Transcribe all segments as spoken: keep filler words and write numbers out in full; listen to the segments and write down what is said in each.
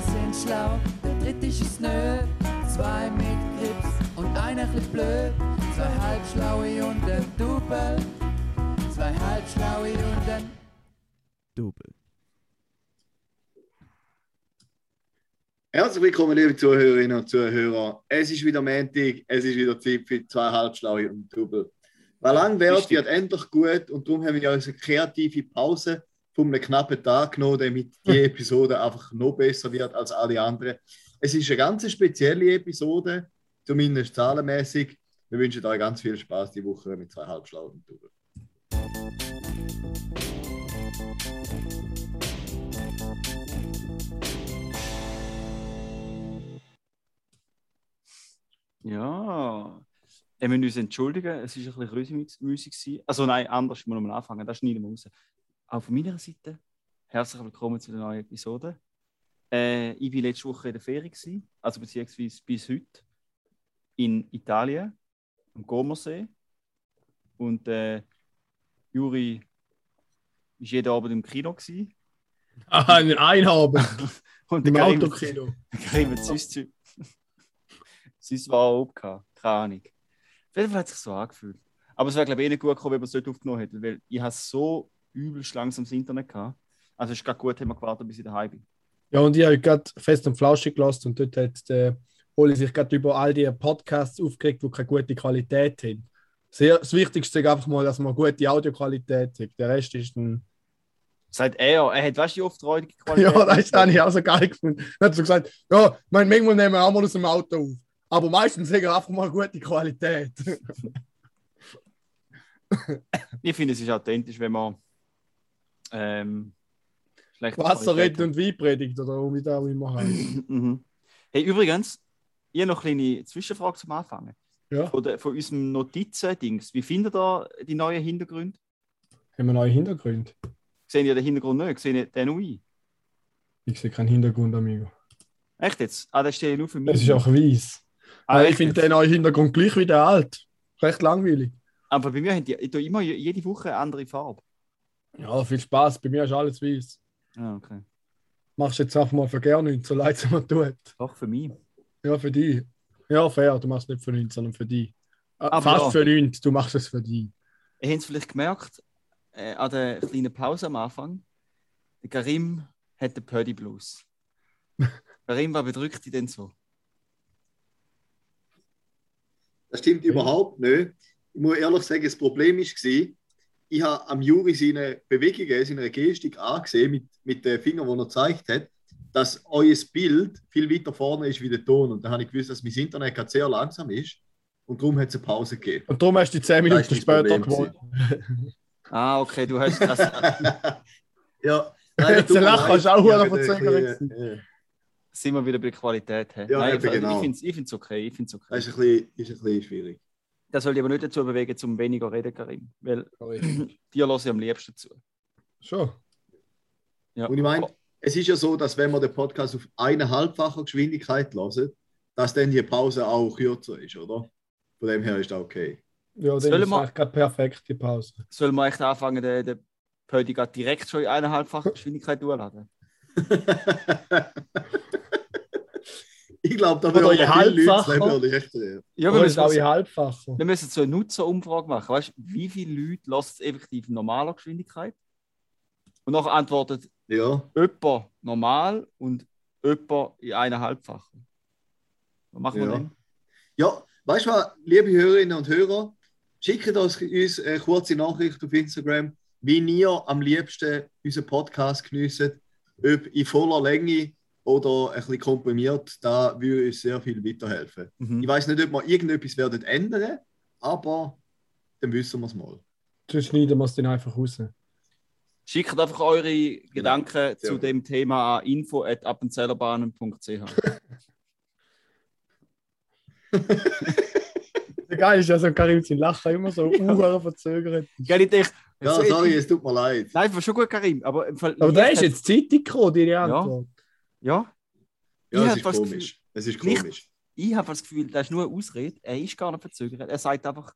zwei sind schlau, der dritte ist nö. Zwei mit Grips und einer chli blöd. Zwei halbschlaue und ein Double. Zwei halbschlaue und ein Double. Herzlich willkommen, liebe Zuhörerinnen und Zuhörer. Es ist wieder Montag, es ist wieder Zeit für zwei halbschlaue und ein Double. Weil lang wird, wird endlich gut und darum haben wir uns eine kreative Pause von einem knappen Tag genommen, damit die Episode einfach noch besser wird als alle anderen. Es ist eine ganz spezielle Episode, zumindest zahlenmäßig. Wir wünschen euch ganz viel Spaß die Woche mit zwei halbschlauen Double. Ja, wir müssen uns entschuldigen, es war ein bisschen rüsig. Also nein, anders müssen wir nochmal anfangen, das schneiden wir raus. Auch von meiner Seite, herzlich willkommen zu der neuen Episode. Äh, ich war letzte Woche in der Ferie, gewesen, also beziehungsweise bis heute in Italien, am Comersee. Und äh, Juri war jeden Abend im Kino. Gewesen. Ah, in einem Abend. Und im Autokino. Sonst war auch oben, keine Ahnung. Vielleicht hat es sich so angefühlt. Aber es wäre, glaube ich, eh nicht gut gekommen, wenn man es nicht aufgenommen hätte, weil ich habe so übelst langsames Internet gehabt. Also es ist gerade gut, haben wir gewartet, bis ich daheim bin. Ja, und ich habe gerade Fest und Flauschig gelassen und dort hat der Oli sich gerade über all die Podcasts aufgeregt, die keine gute Qualität haben. Sehr, das Wichtigste ist einfach mal, dass man gute Audioqualität hat. Der Rest ist ein... Sagt er, er hat, weißt du, oft räudige Qualität. Ja, das habe ich auch so geil gefunden. Er hat so gesagt, ja, mein, manchmal nehmen wir auch mal aus dem Auto auf. Aber meistens sagen wir einfach mal gute Qualität. Ich finde, es ist authentisch, wenn man Ähm, Wasser redet und Wein predigt, oder wie das immer heißt. Mhm. Hey, übrigens, ich habe noch eine kleine Zwischenfrage zum Anfangen. Ja. Von, der, von unserem Notizen-Dings. Wie findet ihr die neuen Hintergründe? Haben wir neue Hintergründe? Sehen ihr den Hintergrund nicht? Sehen ihr den Ui? Ich sehe keinen Hintergrund, amigo. Echt jetzt? Ah, das steht nur für mich. Das ist auch weiss. Ah, ich finde den neuen Hintergrund gleich wie der alte. Recht langweilig. Aber bei mir haben die immer jede Woche eine andere Farbe. Ja, viel Spaß. Bei mir ist alles weiß. Ah, okay. Machst jetzt einfach mal für gerne nichts, so leid es mir tut. Doch, für mich. Ja, für dich. Ja, fair. Du machst nicht für nichts, sondern für dich. Aber fast ja. Für nichts. Du machst es für dich. Ihr habt es vielleicht gemerkt, äh, an der kleinen Pause am Anfang, der Karim hat den Pödi Blues. Karim, was bedrückt dich denn so? Das stimmt ja. Überhaupt nicht. Ich muss ehrlich sagen, das Problem war, ich habe am Juri seine Bewegungen, seine Gestik angesehen, mit, mit den Fingern, die er gezeigt hat, dass euer Bild viel weiter vorne ist wie der Ton. Und da habe ich gewusst, dass mein Internet gerade sehr langsam ist. Und darum hat es eine Pause gegeben. Und darum hast du zehn Minuten später gewonnen. Ah, okay, du hast das. Ja, nein, jetzt lachen kannst du auch wieder von zehn Minuten. Äh, sind wir wieder bei der Qualität. He? Ja, nein, genau. Ich finde es okay, ich find's okay. Das ist ein bisschen, ist ein bisschen schwierig. Das sollte aber nicht dazu bewegen, zum weniger reden, Karim. Weil dir lasse ich am liebsten zu. Schon. Ja. Und ich meine, es ist ja so, dass wenn man den Podcast auf eineinhalbfacher Geschwindigkeit hört, dass dann die Pause auch kürzer ist, oder? Von dem her ist das okay. Ja, das ist eigentlich gerade perfekt, die Pause. Sollen wir echt anfangen, den, den Pödigat direkt schon in eineinhalbfacher Geschwindigkeit durchladen? Ich glaube, da würde ich halbfacher. Leute, ja, wir müssen auch in halbfacher. Wir müssen so eine Nutzerumfrage machen. Weißt du, wie viele Leute lassen es effektiv in normaler Geschwindigkeit? Und nachher antwortet ja. Jemand normal und jemand in einer halbfachen. Was machen ja. wir denn? Ja, weißt du was, liebe Hörerinnen und Hörer, schickt uns eine kurze Nachricht auf Instagram, wie ihr am liebsten unseren Podcast geniesst, ob in voller Länge oder ein bisschen komprimiert, da würde uns sehr viel weiterhelfen. Mhm. Ich weiß nicht, ob wir irgendetwas werden ändern, aber dann wissen wir es mal. Dann schneiden wir es dann einfach raus. Schickt einfach eure genau. Gedanken zu ja. dem Thema an info at appenzellerbahnen punkt c h. Geil ist ja so, Karim, sein Lachen immer so ja. verzögert. Ja, ich denke, ja, sorry, es tut mir leid. Nein, war schon gut, Karim. Aber, im Fall, aber da ist jetzt Zeitung gekommen, deine Antwort. Ja. Ja, ja es, ist komisch. Gefühl, es ist komisch. Nicht, ich habe das Gefühl, das ist nur eine Ausrede. Er ist gar nicht verzögert. Er sagt einfach,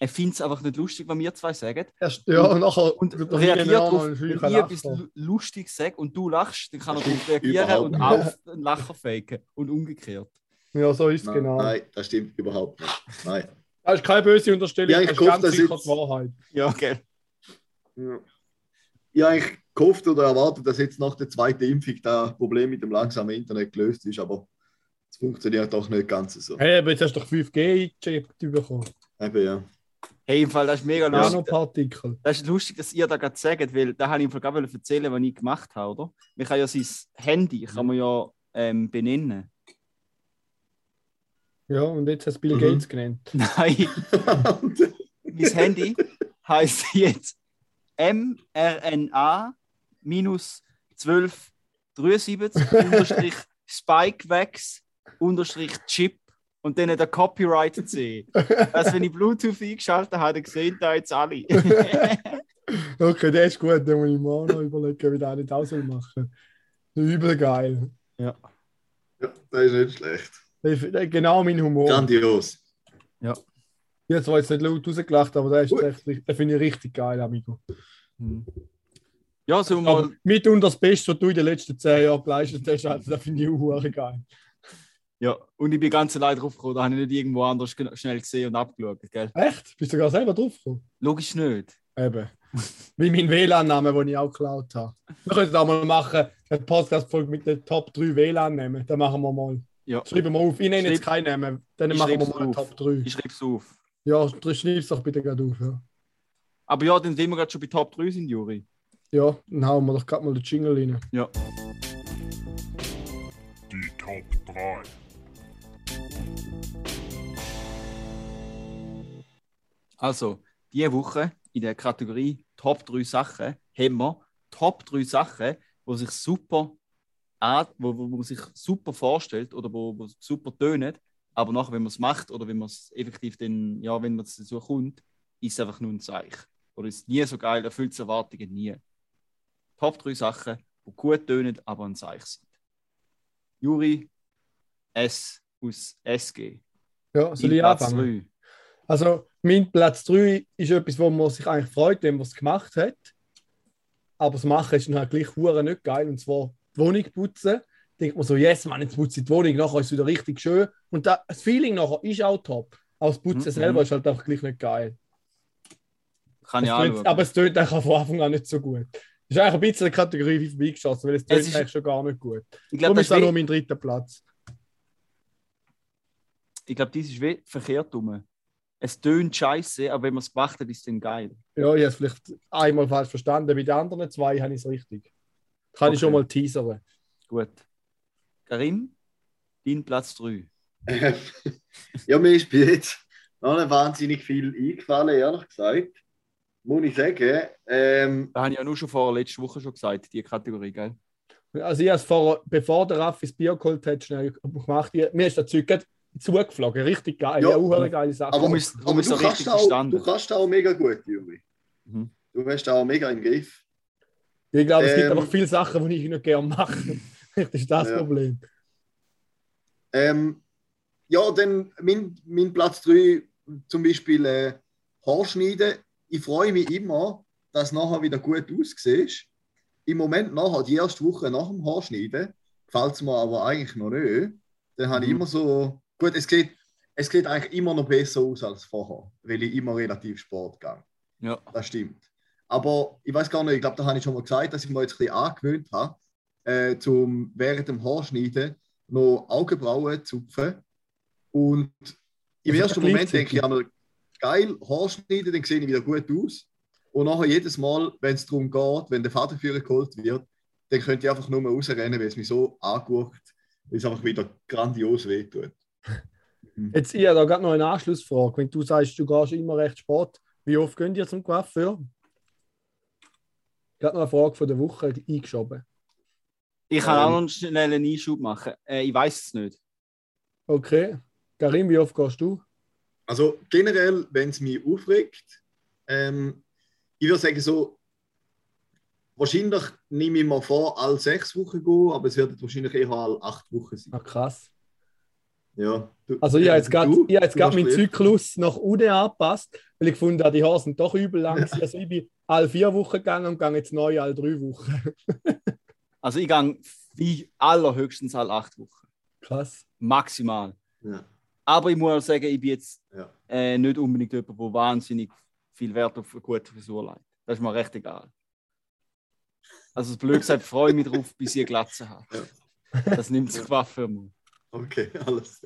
er findet es einfach nicht lustig, wenn wir zwei sagen. Erst, ja, und, und nachher und reagiert darauf, wenn ich etwas lustig sage und du lachst, dann kann er darauf reagieren und auch einen Lacher faken. Und umgekehrt. Ja, so ist es genau. Nein, das stimmt überhaupt nicht. Nein. Das ist keine böse Unterstellung, ja, ich das ist hoffe, ganz sicher die Wahrheit. Ja, okay. Ja. Ja, ich gehofft oder erwartet, dass jetzt nach der zweiten Impfung das Problem mit dem langsamen Internet gelöst ist, aber es funktioniert doch nicht ganz so. Hey, aber jetzt hast du doch fünf G gechippt bekommen. Eben, ja. Hey, im Fall, das ist mega lustig. Nanopartikel. Das ist lustig, dass ihr da gerade sagt, weil da wollte ich im Fall erzählen, was ich gemacht habe, oder? Man kann ja sein Handy kann man ja, ähm, benennen. Ja, und jetzt hast du Bill Gates mhm. genannt. Nein. Mein Handy heisst jetzt M R N A zwölf dreiundsiebzig Spikewax Chip und dann der Copyright C. Also, wenn ich Bluetooth eingeschaltet habe, gesehen da jetzt alle. Okay, der ist gut, den muss ich mal noch überlegen, wie der nicht auch soll machen. Übel geil. Ja. Ja, das ist nicht schlecht. Das ist genau mein Humor. Grandios. Ja. Jetzt war jetzt nicht laut rausgelacht, aber das, das finde ich richtig geil, Amigo. Hm. Ja, so mal. Mitunter das Beste, was du in den letzten zehn Jahren geleistet hast, also, das finde ich auch geil. Ja, und ich bin ganz allein draufgekommen, da habe ich nicht irgendwo anders schnell gesehen und abgeschaut. Gell? Echt? Bist du gar selber draufgekommen? Logisch nicht. Eben. Wie mein W L A N-Name, den ich auch geklaut habe. Wir können das auch mal machen, eine Podcast-Folge mit den Top drei W L A N-Namen. Das machen wir mal. Ja. Schreiben wir auf. Ich nenne jetzt keinen Namen, dann ich machen wir mal eine Top drei. Ich schreibe es auf. Ja, schreib es doch bitte gerade auf. Ja. Aber ja, dann sind wir gerade schon bei Top drei sind, Juri. Ja, dann hauen wir doch gerade mal den Jingle rein. Ja. Die Top drei. Also, diese Woche in der Kategorie Top drei Sachen haben wir Top drei Sachen, die sich super, wo, wo man sich super vorstellt oder wo, wo super tönen. Aber nachher, wenn man es macht oder wenn man es effektiv dann, ja, wenn man es dazu kommt, ist es einfach nur ein Zeichen. Oder ist nie so geil, erfüllt die Erwartungen nie. Top drei Sachen, die gut tönen, aber ein Zeichen sind. Juri, S aus S G. Ja, soll ich anfangen? Also, mein Platz drei ist etwas, wo man sich eigentlich freut, wenn man es gemacht hat. Aber das Machen ist dann halt gleich verdammt nicht geil. Und zwar die Wohnung putzen. Denkt man so, yes, man, jetzt putze ich die Wohnung, nachher ist es wieder richtig schön. Und da, das Feeling nachher ist auch top. Aber das Putzen mm-hmm. selber ist halt auch gleich nicht geil. Kann das ich auch. Aber es tönt einfach von Anfang an nicht so gut. Das ist eigentlich ein bisschen eine Kategorie wie vorbeigeschossen, weil es tönt eigentlich ist... schon gar nicht gut. Ich glaube, das ist auch nur mein dritter Platz. Ich glaube, das ist wie verkehrt rum. Es tönt scheiße, aber wenn man es gemacht hat, ist es dann geil. Ja, ich habe es vielleicht einmal falsch verstanden. Bei den anderen zwei habe ich es richtig. Kann okay. ich schon mal teasern. Gut. Karim, dein Platz drei. Ja, mir ist jetzt noch nicht wahnsinnig viel eingefallen, ehrlich gesagt. Muss ich sagen. Ähm, das habe ich ja nur schon vor letzter Woche schon gesagt, diese Kategorie, gell? Also ich habe es vor, bevor der Raffi das Bier geholt hat, schnell gemacht. Ich, mir ist das Zeug zugeflogen, richtig geil. Ja, auch eine geile Sache. Aber, ist, aber du, kannst auch, du kannst auch mega gut, Juri. Mhm. Du hast auch mega im Griff. Ich glaube, es ähm, gibt einfach viele Sachen, die ich nicht gerne mache. Das ist das ja. Problem. Ähm, ja, dann mein, mein Platz drei, zum Beispiel äh, Haarschneiden. Ich freue mich immer, dass nachher wieder gut aussieht. Im Moment nachher, die erste Woche nach dem Haarschneiden, gefällt es mir aber eigentlich noch nicht. Dann habe ich mhm. immer so... Gut, es sieht, es sieht eigentlich immer noch besser aus als vorher, weil ich immer relativ Sport gehe. Ja. Das stimmt. Aber ich weiß gar nicht, ich glaube, da habe ich schon mal gesagt, dass ich mir jetzt ein bisschen angewöhnt habe, Äh, zum während dem Haarschneiden noch Augenbrauen zupfen. Und im das ersten Moment denke ich einmal, geil, Haarschneiden, dann sehe ich wieder gut aus. Und nachher jedes Mal, wenn es darum geht, wenn der Fadenführer geholt wird, dann könnte ich einfach nur mal rausrennen, weil es mich so anguckt, weil es einfach wieder grandios wehtut. Jetzt, ich habe da gerade noch eine Anschlussfrage. Wenn du sagst, du gehst immer recht Sport, wie oft gehen ihr zum Coiffeur? Gerade noch eine Frage von der Woche eingeschoben. Ich kann auch noch einen schnellen Einschub machen. Äh, ich weiß es nicht. Okay. Karim, wie oft gehst du? Also generell, wenn es mich aufregt, ähm, ich würde sagen so, wahrscheinlich nehme ich mir vor, alle sechs Wochen gehen, aber es wird wahrscheinlich eher alle acht Wochen sein. Ach, krass. Ja, du, also ich habe jetzt gerade meinen Zyklus nach unten angepasst, weil ich gefunden habe, die Haare sind doch übel lang. Ja. Also ich bin alle vier Wochen gegangen und gehe jetzt neu alle drei Wochen. Also ich gehe wie allerhöchstens alle acht Wochen. Krass. Maximal. Ja. Aber ich muss auch sagen, ich bin jetzt ja. äh, nicht unbedingt jemand, der wahnsinnig viel Wert auf eine gute Frisur legt. Das ist mir recht egal. Also das Blöd gesagt, freue ich mich drauf, bis ich eine Glatze habe. Ja. Das nimmt sich Coiffeur mal. Okay, alles.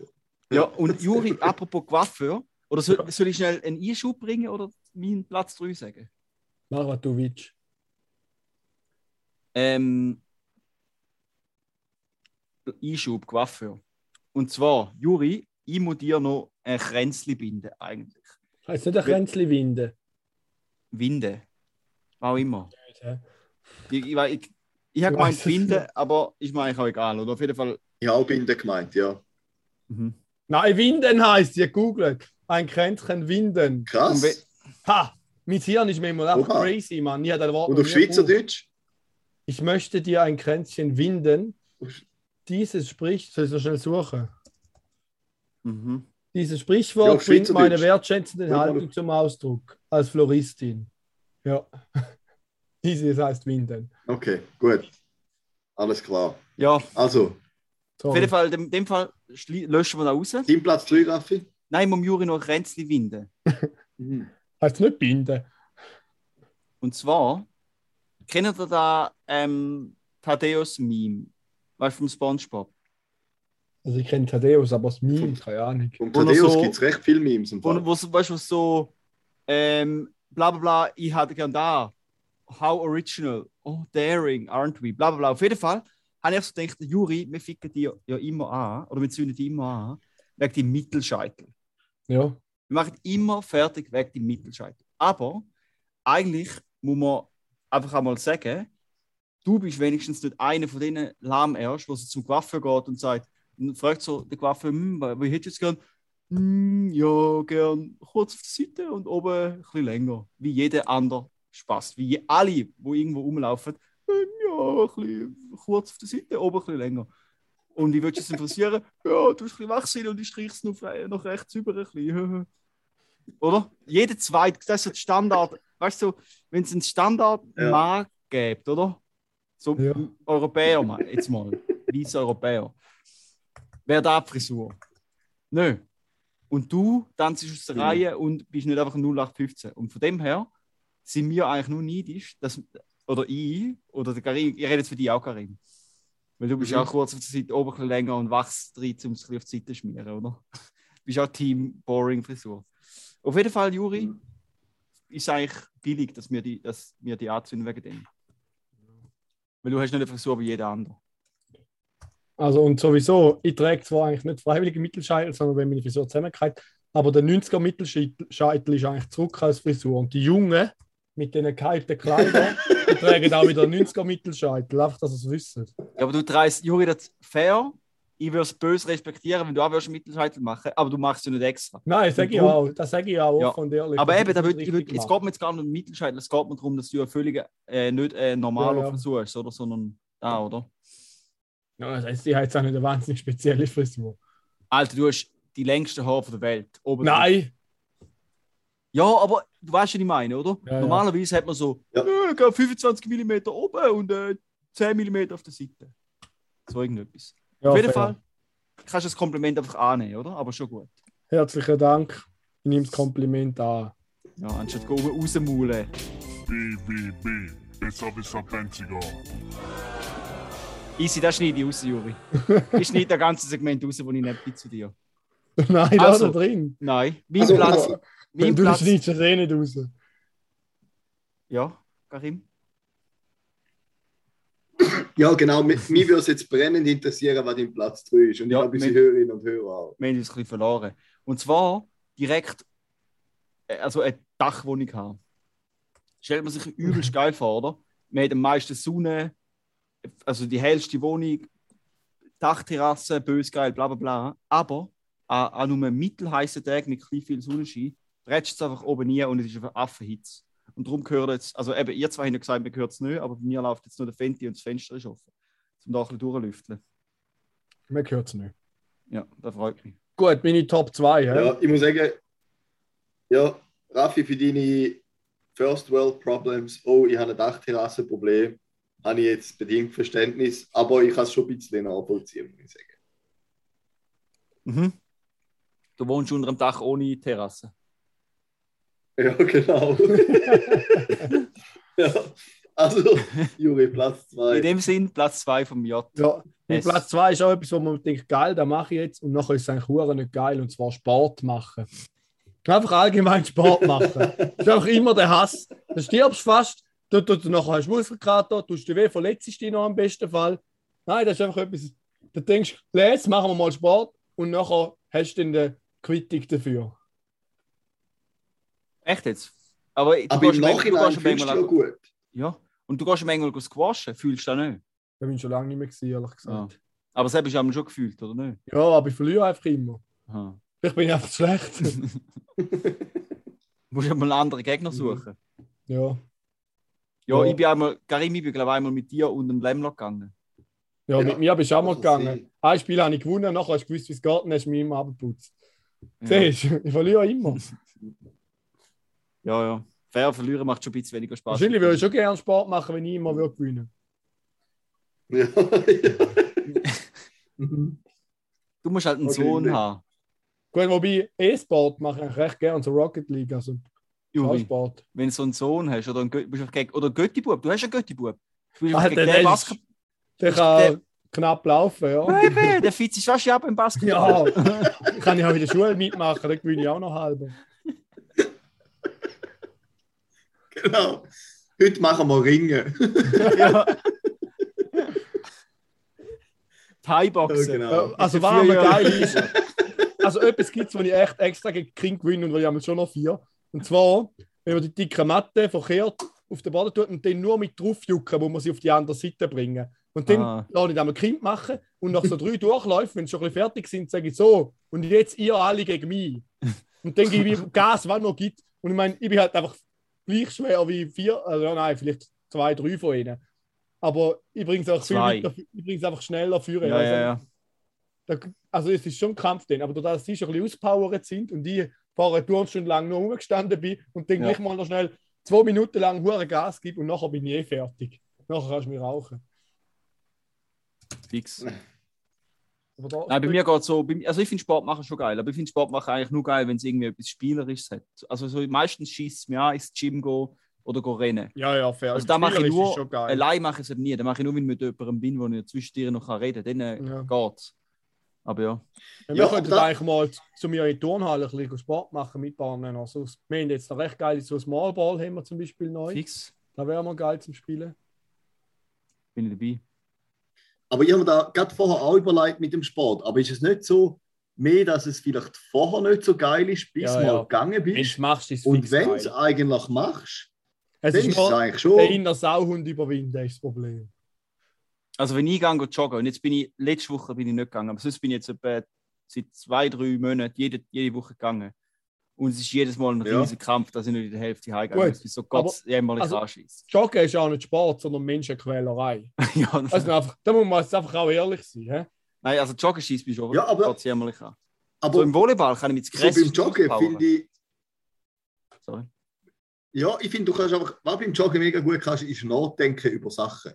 Ja, und Juri, apropos Coiffeur, oder soll, ja. soll ich schnell einen Einschub bringen oder meinen Platz drei sagen? Mach, was du willst. Ähm, Einschub, Coiffeur. Und zwar, Juri, ich muss dir noch ein Kränzchen binden, eigentlich. Heißt nicht ein Kränzchen winden? Winden. Auch immer. Ja, ich ich, ich, ich habe gemeint binden, aber ist mir eigentlich auch egal. Oder auf jeden Fall. Ich habe auch binden gemeint, ja. Mhm. Nein, winden heisst, ihr googelt. Ein Kränzchen winden. Krass. We- ha, mein Hirn ist mir immer auch crazy, Mann. Ich habe das Wort. Und auf Schweizerdeutsch? Ich möchte dir ein Kränzchen winden. Dieses Sprichwort, soll ich es noch schnell suchen? Mhm. Dieses Sprichwort ja, bringt meine wertschätzende ja, Haltung zum Ausdruck als Floristin. Ja. Dieses heißt winden. Okay, gut. Alles klar. Ja. Also. Sorry. Auf jeden Fall, in dem Fall schli- löschen wir da raus. Dein Platz drei, Raffi? Nein, wir müssen Juri noch ein Kränzchen winden. mhm. Heißt nicht binden. Und zwar, kennt ihr da ähm, Thaddeus Meme? Weißt du, vom SpongeBob? Also ich kenne Thaddeus, aber das Meme, keine Ahnung. Von Thaddeus so, gibt es recht viele Memes im Fall. Wo, wo, weißt du, so ähm, bla bla bla, ich hatte gern da. How original, oh daring, aren't we, bla bla bla. Auf jeden Fall habe ich so gedacht, Juri, wir ficken die ja immer an, oder wir zünden die immer an, wegen dem Mittelscheitel. Ja. Wir machen immer fertig wegen dem Mittelscheitel. Aber eigentlich muss man einfach einmal sagen, du bist wenigstens nicht einer von denen Lahmärsch, der zum Coiffeur geht und sagt, und fragt so den Coiffeur, wie hättest du es gern? Hm, ja, gern kurz auf die Seite und oben ein bisschen länger, wie jeder andere. Spaß, wie alle, die irgendwo rumlaufen, ja, ein bisschen kurz auf der Seite, oben ein bisschen länger. Und wie willst du es denn frisieren? Ja, du hast ein bisschen Wachsinn und ich streich's noch, noch rechts über ein bisschen. Oder? Jeder zweite, das ist so der Standard. Weißt du, wenn es einen Standard-Mann ja. gibt, oder? So ja. Europäer, Mann, jetzt mal. Weißer Europäer. Wäre da die Frisur? Nö. Und du tanzt aus der ja. Reihe und bist nicht einfach ein null acht fünfzehn. Und von dem her sind wir eigentlich nur neidisch, dass, oder ich, oder der Karim, ich rede jetzt für dich auch, Karim. Weil du bist mhm. auch kurz auf der Seite oben ein bisschen länger und wachst drin, um es auf die Seite zu schmieren, oder? Du bist auch Team Boring Frisur. Auf jeden Fall, Juri, mhm. ist eigentlich billig, dass wir die, dass wir die anzünden wegen dem. Weil du hast nicht eine Frisur wie jeder andere. Also und sowieso, ich trage zwar eigentlich nicht freiwillige Mittelscheitel, sondern wenn meine Frisur zusammenkriegt, aber der neunziger Mittelscheitel ist eigentlich zurück als Frisur. Und die Jungen mit diesen gehaltenen Kleidern, die tragen auch wieder neunziger Mittelscheitel. Einfach, dass ihr es wisst. Ja, aber du trägst, Juri, das ist fair. Ich würde es böse respektieren, wenn du auch einen Mittelscheitel machen würdest, aber du machst es nicht extra. Nein, das sage ich auch. Das sage ich auch offen und ehrlich. Aber eben, da würd, ich würd, jetzt geht mir jetzt gar nicht um den Mittelscheitel, es geht mir darum, dass du ja völlig äh, nicht äh, normal ja, ja. versuchst, oder? Sondern da, oder? Ja, das heißt, ich habe jetzt auch nicht eine wahnsinnig spezielle Frisur. Alter, du hast die längsten Haare der Welt. Oben Nein! Ja, aber du weißt, was ich meine, oder? Ja, normalerweise ja. hat man so ja. äh, fünfundzwanzig Millimeter oben und äh, zehn Millimeter auf der Seite. So irgendetwas. Ja, auf jeden fair. Fall kannst du das Kompliment einfach annehmen, oder? Aber schon gut. Herzlichen Dank. Ich nehme das Kompliment an. Ja, anstatt oben rausmaulen. B B B. Besser, besser, Penziger. Easy, das schneide ich raus, Juri. Ich schneide das ganze Segment raus, das ich nicht bin zu dir. Nein, da also, ist er drin. Nein, mein also, Platz... Mein du schneidest das eh nicht raus. Ja, Karim? Ja, genau. Mich würde es jetzt brennend interessieren, was dein Platz drei ist. Und ja, ich glaube, unsere Hörerinnen und Hörer auch. Wir haben uns ein bisschen verloren. Und zwar direkt also eine Dachwohnung haben. Stellt man sich übelst geil vor, oder? Wir haben am meisten Sonne, also die hellste Wohnung, Dachterrasse, bös geil, bla bla bla. Aber an einem mittelheißen Tag mit klein viel Sonnenschein bretschst du es einfach oben nie und es ist einfach Affenhitze. Und darum gehört jetzt, also eben ihr zwei habt ja gesagt, mir gehört es nicht, aber bei mir läuft jetzt nur der Fenty und das Fenster ist offen, um da ein bisschen durchlüfteln. Mir gehört es nicht. Ja, das freut mich. Gut, meine Top zwei. Ja, ja, ich muss sagen, ja, Raffi, für deine First World Problems, oh, ich habe ein Dachterrassenproblem, habe ich jetzt bedingt Verständnis, aber ich kann es schon ein bisschen nachvollziehen, muss ich sagen. Mhm. Du wohnst unter dem Dach ohne Terrasse. Ja, genau. Ja. Also, Juri, Platz zwei. In dem Sinn, Platz zwei vom J. Ja, Platz zwei ist auch etwas, wo man denkt, geil, das mache ich jetzt. Und nachher ist es eigentlich verdammt nicht geil, und zwar Sport machen. Einfach allgemein Sport machen. Das ist einfach immer der Hass. Du stirbst fast, du, du, du nachher hast Muskelkater, tust du weh, verletzt dich noch im besten Fall. Nein, das ist einfach etwas, da denkst du, jetzt machen wir mal Sport, und nachher hast du dann eine Quittung dafür. Echt jetzt? Aber, Aber im Nachhinein fühlst du ja gut. Ja, und du gehst manchmal squashen, fühlst du das nicht? Ich bin schon lange nicht mehr gewesen, ehrlich gesagt. Ja. Aber das habe ich schon gefühlt, oder nicht? Ja, aber ich verliere einfach immer. Aha. Ich bin einfach schlecht. Du musst einmal einen anderen Gegner suchen. Ja. Ja, ja. Ich bin einmal, Karim, ich bin glaube ich einmal mit dir und einem Lämmler gegangen. Ja, ja, mit mir bist du auch mal gegangen. Sein. Ein Spiel habe ich gewonnen, nachher hast du gewusst, wie es geht, und hast mich immer abgeputzt. Ja. Siehst du, ich verliere immer. Ja, ja. Fair verlieren macht schon ein bisschen weniger Spaß. Wahrscheinlich würde ich schon gerne Sport machen, wenn ich immer würde gewinnen. Ja, ja. Du musst halt einen okay, Sohn nicht. Haben. Gut, wobei E-Sport mache ich eigentlich recht gerne, so Rocket League, also Juri, Sport. Wenn du so einen Sohn hast, oder einen Götti, oder einen Götti-Bub, du hast einen Götti-Bub. Du bist ah, gegen den Basketball. Der kann knapp laufen, ja. Baby, der Fitz ist fast ab im Basketball. Ja, kann ich auch in der Schule mitmachen, dann gewinne ich auch noch halb. Genau. Heute machen wir Ringen. Ja. Thai-Boxen. Ja, genau. Also, war mir geil ist. Also, etwas gibt es, wo ich echt extra gegen King gewinne und wo ich habe schon noch vier. Und zwar, wenn man die dicke Matte verkehrt auf den Boden tut und den nur mit draufjucken, muss man sie auf die andere Seite bringen. Und dann ah. lasse ich dann ein Kind machen und nach so drei Durchläufen, wenn sie schon ein bisschen fertig sind, sage ich so, und jetzt ihr alle gegen mich. Und dann gebe ich Gas, was noch gibt. Und ich meine, ich bin halt einfach gleich schwer wie vier, also nein, vielleicht zwei, drei von ihnen. Aber ich bringe es auch viel weiter, ich bringe es einfach schneller führen. Ja, also, ja, ja. Da, also es ist schon ein Kampf, denn, aber dadurch, dass sie schon ein bisschen auspowert sind und ich ein paar Turmstunden lang nur rumgestanden bin und dann ja. gleich mal noch schnell zwei Minuten lang hure Gas gebe und nachher bin ich eh fertig. Nachher kannst du mich rauchen. Fix. Aber da nein, bei mir geht es so, also ich finde Sport machen schon geil, aber ich finde Sport machen eigentlich nur geil, wenn es irgendwie etwas Spielerisches hat. Also so, meistens schießt es mir an, ins Gym gehen oder go rennen. Ja, ja, fair. Also da mache ich nur, allein mache ich es nie, da mache ich nur, wenn ich mit jemandem bin, wo ich zwischen dir noch reden kann, dann ja. geht es. Aber ja. ja, ja wir könnten eigentlich mal zu mir in die Turnhalle ein bisschen Sport machen mit Bahnen. Also, wir haben jetzt noch recht geil, so ein Smallball haben wir zum Beispiel neu. Fix. Da wäre mal geil zum Spielen. Bin ich dabei. Aber ich habe mir da gerade vorher auch überlegt mit dem Sport. Aber ist es nicht so mehr, dass es vielleicht vorher nicht so geil ist, bis ja, ja. mal gegangen bist? Machst, und wenn du es eigentlich machst, es dann ist es eigentlich schon. Den inneren Sauhund überwinden ist das Problem. Also wenn ich gehe und jogge, und jetzt bin ich, letzte Woche bin ich nicht gegangen, aber sonst bin ich jetzt etwa seit zwei, drei Monaten jede, jede Woche gegangen. Und es ist jedes Mal ein riesiger ja. Kampf, dass ich nicht in der Hälfte heimgegangen bin. So Gott, einmal also, anschießt. Joggen ist ja auch nicht Sport, sondern Menschenquälerei. Ja, also einfach, da muss man jetzt einfach auch ehrlich sein. He? Nein, also Joggen schießt mich schon. Ja, aber Gott, einmal an. Aber so im Volleyball kann ich mit Kress. So beim Joggen finde ich. Sorry. Ja, ich finde, du kannst einfach, was beim Joggen mega gut kannst, ist nachdenken über Sachen.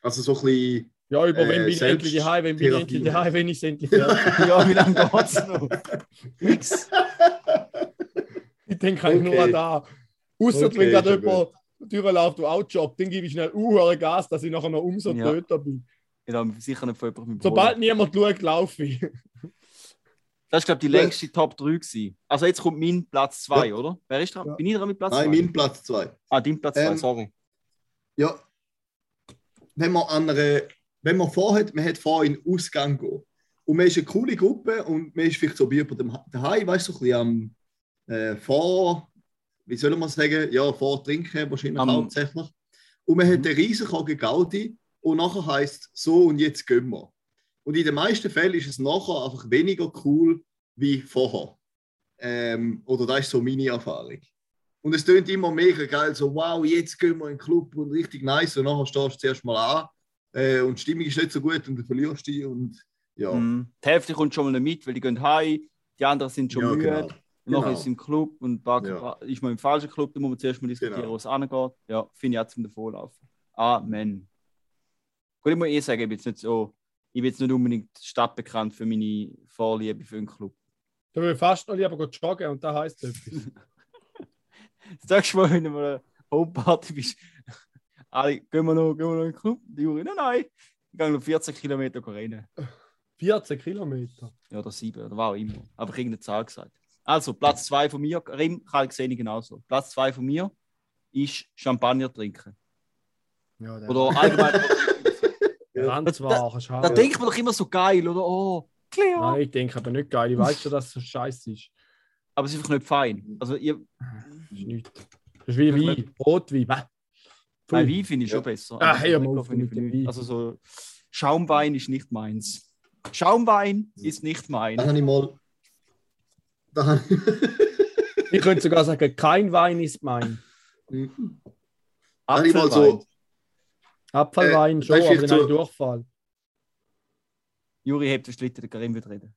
Also so ein bisschen. Ja, über äh, wenn bin ich endlich daheim, wenn bin ich endlich daheim, wenn ich endlich daheim. Ja, wie lange geht es noch? Nix. Ich denke eigentlich okay. nur da. Außer okay, wenn gerade jemand durchläuft, du auch joggt, dann gebe ich schnell uh, Gas, dass ich nachher noch umso ja. töter bin. Ja, sicher nicht von jemandem. Sobald niemand schaut, laufe ich. Das war, glaube ich, die längste ja. Top drei gewesen. Also jetzt kommt mein Platz zwei, ja. oder? Wer ist dran? Ja. Bin ich dran mit Platz zwei? Nein, mein Platz zwei. Ah, dein Platz zwei, ähm, sorry. Ja. Wenn man andere, wenn man vorhat, man hat vor in den Ausgang gehen. Und man ist eine coole Gruppe und man ist vielleicht so wie über dem daheim, weißt du, so ein bisschen am äh, vor, wie soll man sagen, ja, vor Trinken wahrscheinlich um. hauptsächlich. Und man mhm. hat einen riesen Kogel Gaudi und nachher heisst es so und jetzt gehen wir. Und in den meisten Fällen ist es nachher einfach weniger cool wie vorher. Ähm, oder das ist so meine Erfahrung. Und es tönt immer mega geil, so wow, jetzt gehen wir in den Club und richtig nice. Und nachher stehst du zuerst mal an äh, und die Stimmung ist nicht so gut und du verlierst dich und Ja. Mhm. Die Hälfte kommt schon mal nicht mit, weil die gehen heim, die anderen sind schon ja, müde. Genau. Und nachher genau. ist es im Club und ein paar ja. ist man im falschen Club, da muss man zuerst mal diskutieren, genau. wo es angeht. Ja, finde ich auch zum Davonlaufen. Amen. Gut, ich muss eh sagen, ich bin jetzt nicht, so, ich bin jetzt nicht unbedingt stadtbekannt für meine Vorliebe für einen Club. Da will ich fast noch lieber joggen und da heisst etwas. Sagst du mal, wenn du mal eine Homeparty bist, alle, gehen wir noch, gehen wir noch in den Club? Die Juri, nein, nein, ich gehe noch vierzehn Kilometer rennen. vierzehn Kilometer? Ja, das sieben, oder war auch immer. Aber ich habe eine Zahl gesagt. Also, Platz zwei von mir, Rim, kann ich sehen, genauso. Platz zwei von mir ist Champagner trinken. Ja, der oder allgemein. Ganz wahr, da, da denkt man doch immer so geil, oder? Oh, Cleo. Nein, ich denke aber nicht geil. Ich weiß schon, dass es so scheiße ist. Aber es ist einfach nicht fein. Also, ihr... Das ist nichts. Das ist wie Wein. Rotwein. Nein, Wein finde ich schon ja. besser. Ah, hey, also, Wein. Also, so Schaumwein ist nicht meins. Schaumwein hm. ist nicht meins. Dann habe ich mal. Ich könnte sogar sagen, kein Wein ist mein. Mhm. Apfelwein. So, Apfelwein äh, schon, aber nicht so, Durchfall. Juri, hebt den Schlitten, der Karim wird reden.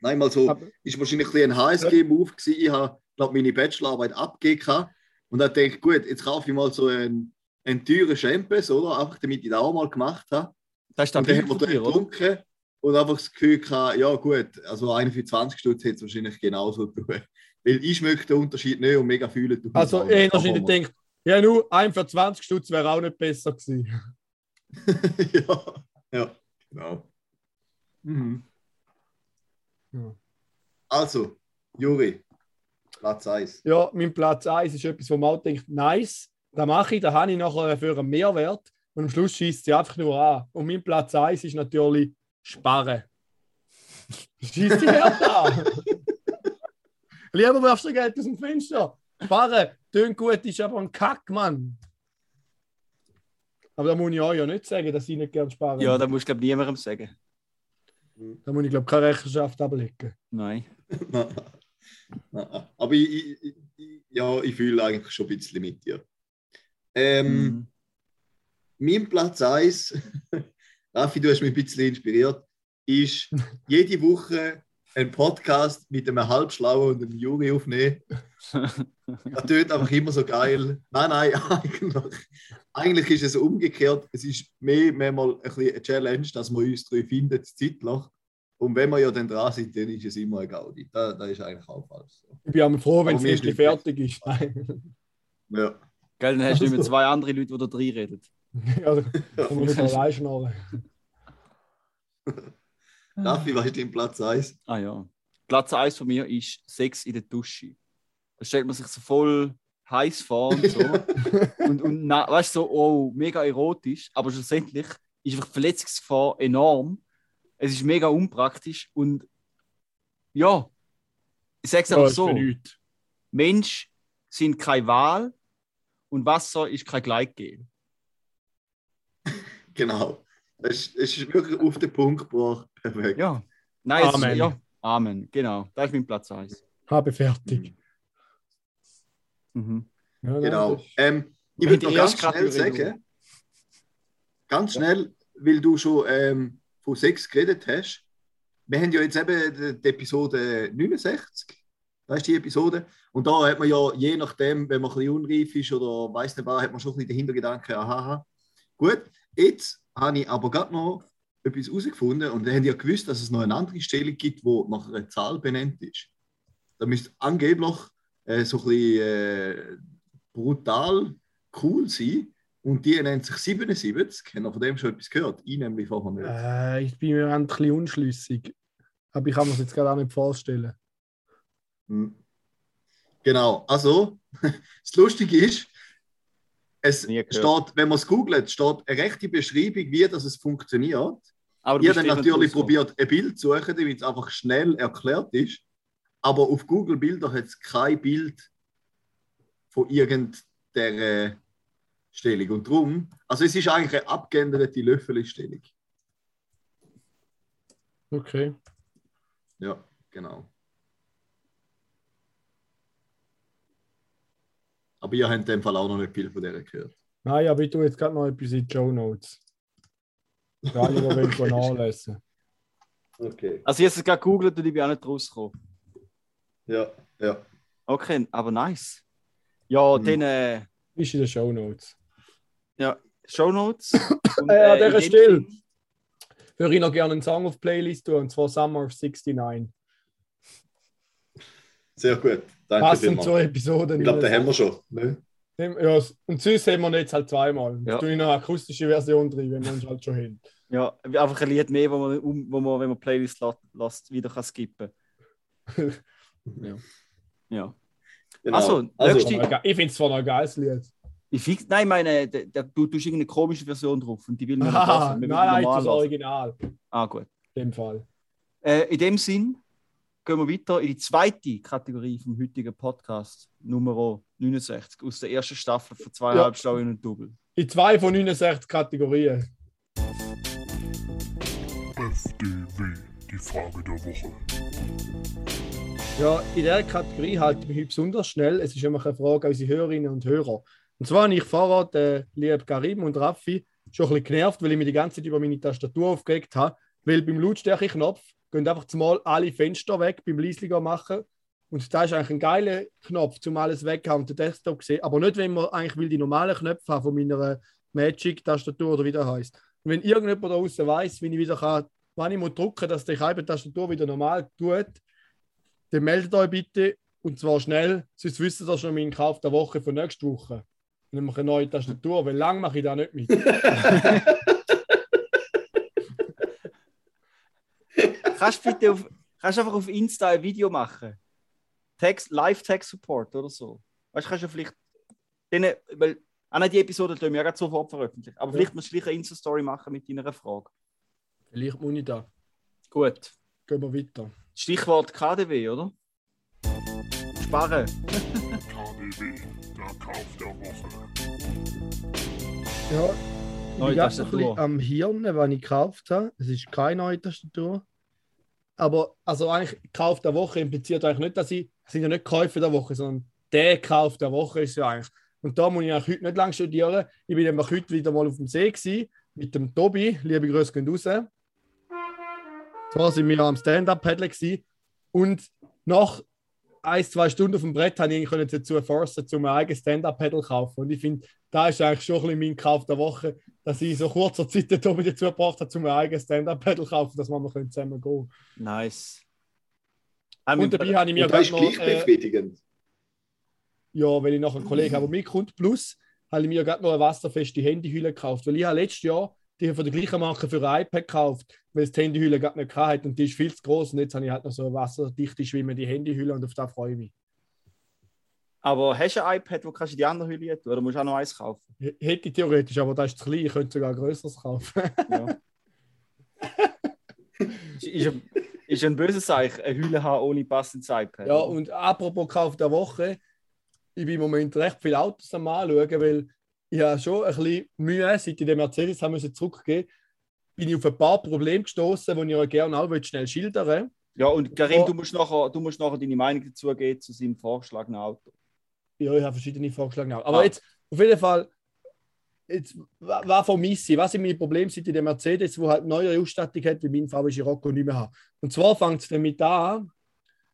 Nein, mal so, aber, ist wahrscheinlich ein, ein H S G-Move gewesen. Ich habe, glaube meine Bachelorarbeit abgegeben und dann denke ich, gut, jetzt kaufe ich mal so einen, einen teuren Champes, oder? Einfach damit ich das auch mal gemacht habe. Das ist dann und dann getrunken. Und einfach das Gefühl hatte, ja gut, also einer für zwanzig Stutz hätte es wahrscheinlich genauso tun. Weil ich schmecke den Unterschied nicht und mega fühle. Also ich habe denkt, ja nur, ein für zwanzig Stutz wäre auch nicht besser gewesen. ja, ja, genau. Mhm. Ja. Also, Juri, Platz eins. Ja, mein Platz eins ist etwas, wo man auch denkt, nice, da mache ich, da habe ich nachher für einen Mehrwert. Und am Schluss schießt sie einfach nur an. Und mein Platz eins ist natürlich Sparen. Schieß die Härte an. Lieber wirfst du Geld aus dem Fenster. Sparen, tönt gut, ist aber ein Kack, Mann. Aber da muss ich euch ja nicht sagen, dass ich nicht gerne sparen. Ja, da muss ich, glaube ich, niemandem sagen. Da muss ich, glaube ich, keine Rechenschaft ablegen. Nein. Aber ich, ich, ich, ja, ich fühle eigentlich schon ein bisschen mit dir. Ähm, mhm. Mein Platz eins... Raffi, du hast mich ein bisschen inspiriert, ist jede Woche ein Podcast mit einem Halbschlauen und einem Juri aufnehmen. Das tönt einfach immer so geil. Nein, nein, eigentlich, eigentlich ist es umgekehrt. Es ist mehr, manchmal ein bisschen eine Challenge, dass wir uns drei finden, zeitlich. Und wenn wir ja dann dran sind, dann ist es immer ein Gaudi. Das, das ist eigentlich auch falsch. Ich bin auch froh, wenn es endlich fertig ist. Ja. Geil, dann hast du nicht mehr zwei andere Leute, die da drin reden. Ja, da kann man nicht allein schnallen. Raffi, was ist dein Platz eins? Ah ja. Platz eins von mir ist Sex in der Dusche. Da stellt man sich so voll heiß vor und so. und und weißt du, so, oh, mega erotisch, aber schlussendlich ist einfach die Verletzungsgefahr enorm. Es ist mega unpraktisch und ja, ich sage es einfach so: Mensch sind keine Wahl und Wasser ist kein Gleitgel. Genau. Es ist wirklich auf den Punkt gebracht. Perfekt. Ja. Nein, Amen. Ist, ja. Amen. Genau. Das ist mein Platz eins. Habe fertig. Mhm. Ja, genau. Ähm, ich würde noch ganz schnell sagen, ganz schnell, weil du schon ähm, von Sex geredet hast. Wir haben ja jetzt eben die Episode neunundsechzig. Das ist die Episode. Und da hat man ja, je nachdem, wenn man ein bisschen unreif ist oder weiss nicht was, hat man schon ein bisschen den Hintergedanken, aha, gut. Jetzt habe ich aber gerade noch etwas herausgefunden und dann habe ich ja gewusst, dass es noch eine andere Stelle gibt, die nach einer Zahl benannt ist. Da müsste angeblich äh, so ein bisschen äh, brutal cool sein und die nennt sich siebenundsiebzig. Haben wir von dem schon etwas gehört? Ich nämlich vorher nicht. Äh, ich bin mir ein bisschen unschlüssig, aber ich kann mir das jetzt gerade auch nicht vorstellen. Hm. Genau, also das Lustige ist, es steht, wenn man es googelt, steht eine rechte Beschreibung, wie das es funktioniert. Aber ich habe natürlich probiert, ein Bild zu suchen, damit es einfach schnell erklärt ist. Aber auf Google Bilder hat es kein Bild von irgendeiner Stellung. Und darum, also es ist eigentlich eine abgeänderte Löffelstellung. Okay. Ja, genau. Aber ihr habt in dem Fall auch noch nicht viel von der gehört. Nein, aber ich tue jetzt gerade noch etwas in die Show Notes. Für alle, die okay. nachlesen Okay. Also ich habe es gerade gegoogelt und ich bin auch nicht rausgekommen. Ja, ja. Okay, aber nice. Ja, mhm. dann... Äh, ist in den Shownotes. Ja, Shownotes. und, äh, an dieser Stelle würde ich noch gerne einen Song auf die Playlist tun, und zwar Summer of sixty-nine. Sehr gut, danke. Passend zur Episode. Ich glaube, den haben wir schon. Ne? Ja, und sonst haben wir jetzt halt zweimal. Ja. Jetzt tue ich noch eine akustische Version drin, wenn wir uns halt schon hin. Ja, einfach ein Lied mehr, wo man, wo man wenn man Playlist lässt, wieder kann skippen. ja. ja. Genau. Also, also ich finde es zwar noch ein geiles Lied. Ich fix, nein, meine, da, da, du tust irgendeine komische Version drauf und die will man nicht lassen. Nein, nein, das ist original. Ah, gut. In dem Fall. Äh, in dem Sinn gehen wir weiter in die zweite Kategorie vom heutigen Podcast, Nummer neunundsechzig, aus der ersten Staffel von zweieinhalb ja. Staunen und Double. In zwei von neunundsechzig Kategorien. F D W, die Frage der Woche. Ja, in dieser Kategorie halte ich mich besonders schnell. Es ist immer eine Frage an unsere Hörerinnen und Hörer. Und zwar habe ich vorher äh, liebe Karim und Raffi schon ein bisschen genervt, weil ich mich die ganze Zeit über meine Tastatur aufgeregt habe. Weil beim Lautstärke-Knopf gehen einfach zumal alle Fenster weg beim Leislinger machen. Und da ist eigentlich ein geiler Knopf, um alles wegzuhauen und den Desktop zu sehen. Aber nicht, wenn man eigentlich will, die normalen Knöpfe haben von meiner Magic-Tastatur oder wie das heisst. Und wenn irgendjemand da draußen weiss, wenn ich wieder kann, wann ich muss drücken, dass die Tastatur wieder normal tut, dann meldet euch bitte. Und zwar schnell, sonst wisst ihr schon meinen Kauf der Woche von nächster Woche. Ich mache eine neue Tastatur, weil lang mache ich da nicht mit. kannst du bitte auf, kannst einfach auf Insta ein Video machen? Text, Live-Text-Support oder so. Weißt du, kannst du vielleicht. Denen, weil, auch nicht die Episode tun wir ja gerade sofort veröffentlichen. Aber ja. vielleicht musst du gleich eine Insta-Story machen mit deiner Frage. Vielleicht muss ich da. Gut. Gehen wir weiter. Stichwort K D W, oder? Sparen. K D W. Kauf der Woche. Ja, neue ich Tastatur. Am Hirn, was ich gekauft habe. Es ist keine neue Tastatur. Aber also eigentlich Kauf der Woche impliziert eigentlich nicht, dass ich, es sind ja nicht Käufe der Woche, sondern der Kauf der Woche ist ja eigentlich. Und da muss ich eigentlich heute nicht lange studieren. Ich bin einfach heute wieder mal auf dem See gewesen, mit dem Tobi. Liebe Grüße gehen raus. Da sind wir am Stand-Up-Paddle gewesen. Und nach ein, zwei Stunden auf dem Brett habe ich ihn dazu forcen, um ein eigenes Stand-Up-Pedal zu kaufen. Und ich finde, das ist eigentlich schon ein bisschen mein Kauf der Woche, dass ich in so kurzer Zeit den Tobi dazu gebracht habe, um ein eigenes Stand-Up-Pedal zu kaufen, dass wir mal zusammen gehen können. Nice. Und I'm dabei habe ich mir gerade noch... Äh, ja, weil ich noch einen Kollegen habe, der mitkommt. Plus habe ich mir gerade noch eine wasserfeste Handyhülle gekauft. Weil ich habe letztes Jahr die von der gleichen Marke für ein iPad gekauft, weil es die Handyhülle gerade nicht hatte und die ist viel zu groß und jetzt habe ich halt noch so eine wasserdichte, schwimmende Handyhülle und auf das freue ich mich. Aber hast du ein iPad, wo kannst du die andere Hülle tun oder musst du auch noch eins kaufen? Hätte ich theoretisch, aber das ist zu klein, ich könnte sogar ein grösseres kaufen. Ja. ist, ein, ist ein böses Zeichen, eine Hülle haben ohne passendes iPad. Ja, und apropos Kauf der Woche, ich bin im Moment recht viele Autos am Anschauen, weil ich habe schon ein bisschen Mühe, seit ich den Mercedes haben müssen zurückgeben, bin ich auf ein paar Probleme gestoßen, die ich euch gerne auch schnell schildern möchte. Ja, und Karim, du musst nachher, du musst nachher deine Meinung dazu geben zu seinem vorgeschlagenen Auto. Ja, ich habe verschiedene vorgeschlagene Autos. Aber ah. jetzt, auf jeden Fall, jetzt, was vermisse ich? Was sind meine Probleme, seit ich den Mercedes, der halt neue Ausstattung hat, wie mein V W Scirocco nicht mehr habe? Und zwar fängt es damit an,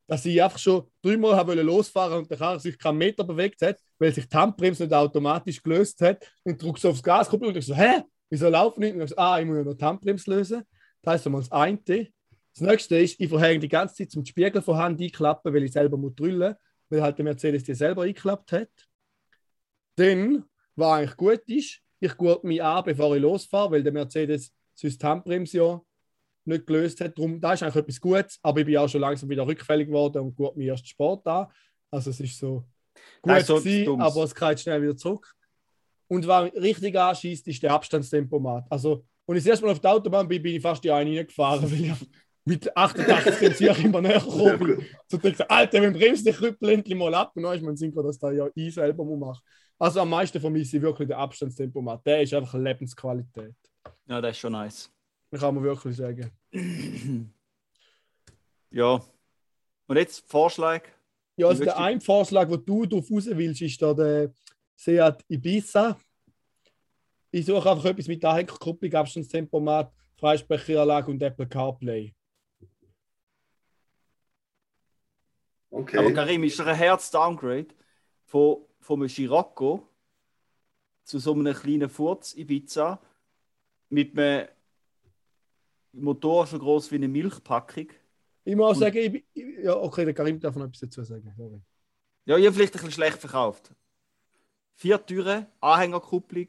dass ich einfach schon dreimal losfahren wollte und der Karre sich keinen Meter bewegt hat, weil sich die Handbremse nicht automatisch gelöst hat. Und drückst so aufs Gaskupplung und denkst so, hä? Wieso laufen nicht? Und denkst, ah, ich muss ja noch die Handbremse lösen. Das heisst, das eine. Das nächste ist, ich verhänge die ganze Zeit zum Spiegel von Hand einklappen, weil ich selber muss drüllen, weil halt der Mercedes die selber eingeklappt hat. Dann, was eigentlich gut ist, ich gucke mich an, bevor ich losfahre, weil der Mercedes sonst die Handbremse ja nicht gelöst hat. Darum, das ist eigentlich etwas Gutes, aber ich bin auch schon langsam wieder rückfällig geworden und gucke mir erst Sport an. Also es ist so gut ist so gewesen, aber es geht schnell wieder zurück. Und was richtig anschießt, ist der Abstandstempomat. Also, als ich das erste Mal auf der Autobahn bin, bin ich fast die eine reingefahren, weil ich mit achtundachtzig Zieher immer näher gekommen bin. Ja, so dachte ich, Alter, wenn bremst dich, blendlich mal ab. Und dann ist mein Synchro, dass da ja ich selber machen muss. Also am meisten vermisse ich wirklich den Abstandstempomat. Der ist einfach eine Lebensqualität. Ja, das ist schon nice. Das kann man wirklich sagen. Ja. Und jetzt Vorschlag? Ja, also der ein Vorschlag, den du drauf raus willst, ist da der Seat Ibiza. Ich suche einfach etwas mit Anhängerkupplung, Abstandstempomat, Freisprecheranlage und Apple CarPlay. Okay. Aber Karim, ist ein Herz-Downgrade von, von einem Scirocco zu so einem kleinen Furz Ibiza mit einem Motor schon gross wie eine Milchpackung. Ich muss auch sagen, ich, ich, ja, okay, der Karim darf noch etwas dazu sagen. Sorry. Ja, ich habe vielleicht ein bisschen schlecht verkauft. Vier Türen, Anhängerkupplung,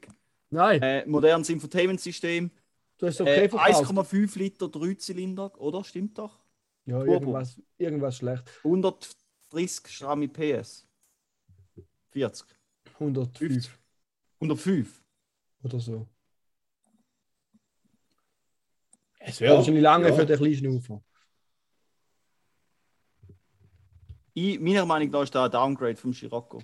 Nein. Äh, modernes Infotainment-System, du hast okay äh, eins Komma fünf Liter Dreizylinder, oder? Stimmt doch? Ja, irgendwas, irgendwas schlecht. hundertdreißig stramme P S. vierzig. hundertfünf. hundertfünf? Oder so. Es wäre wahrscheinlich ja, lange ja. für den kleinen Schnaufer. Ich, meiner Meinung nach ist da ein Downgrade vom Scirocco.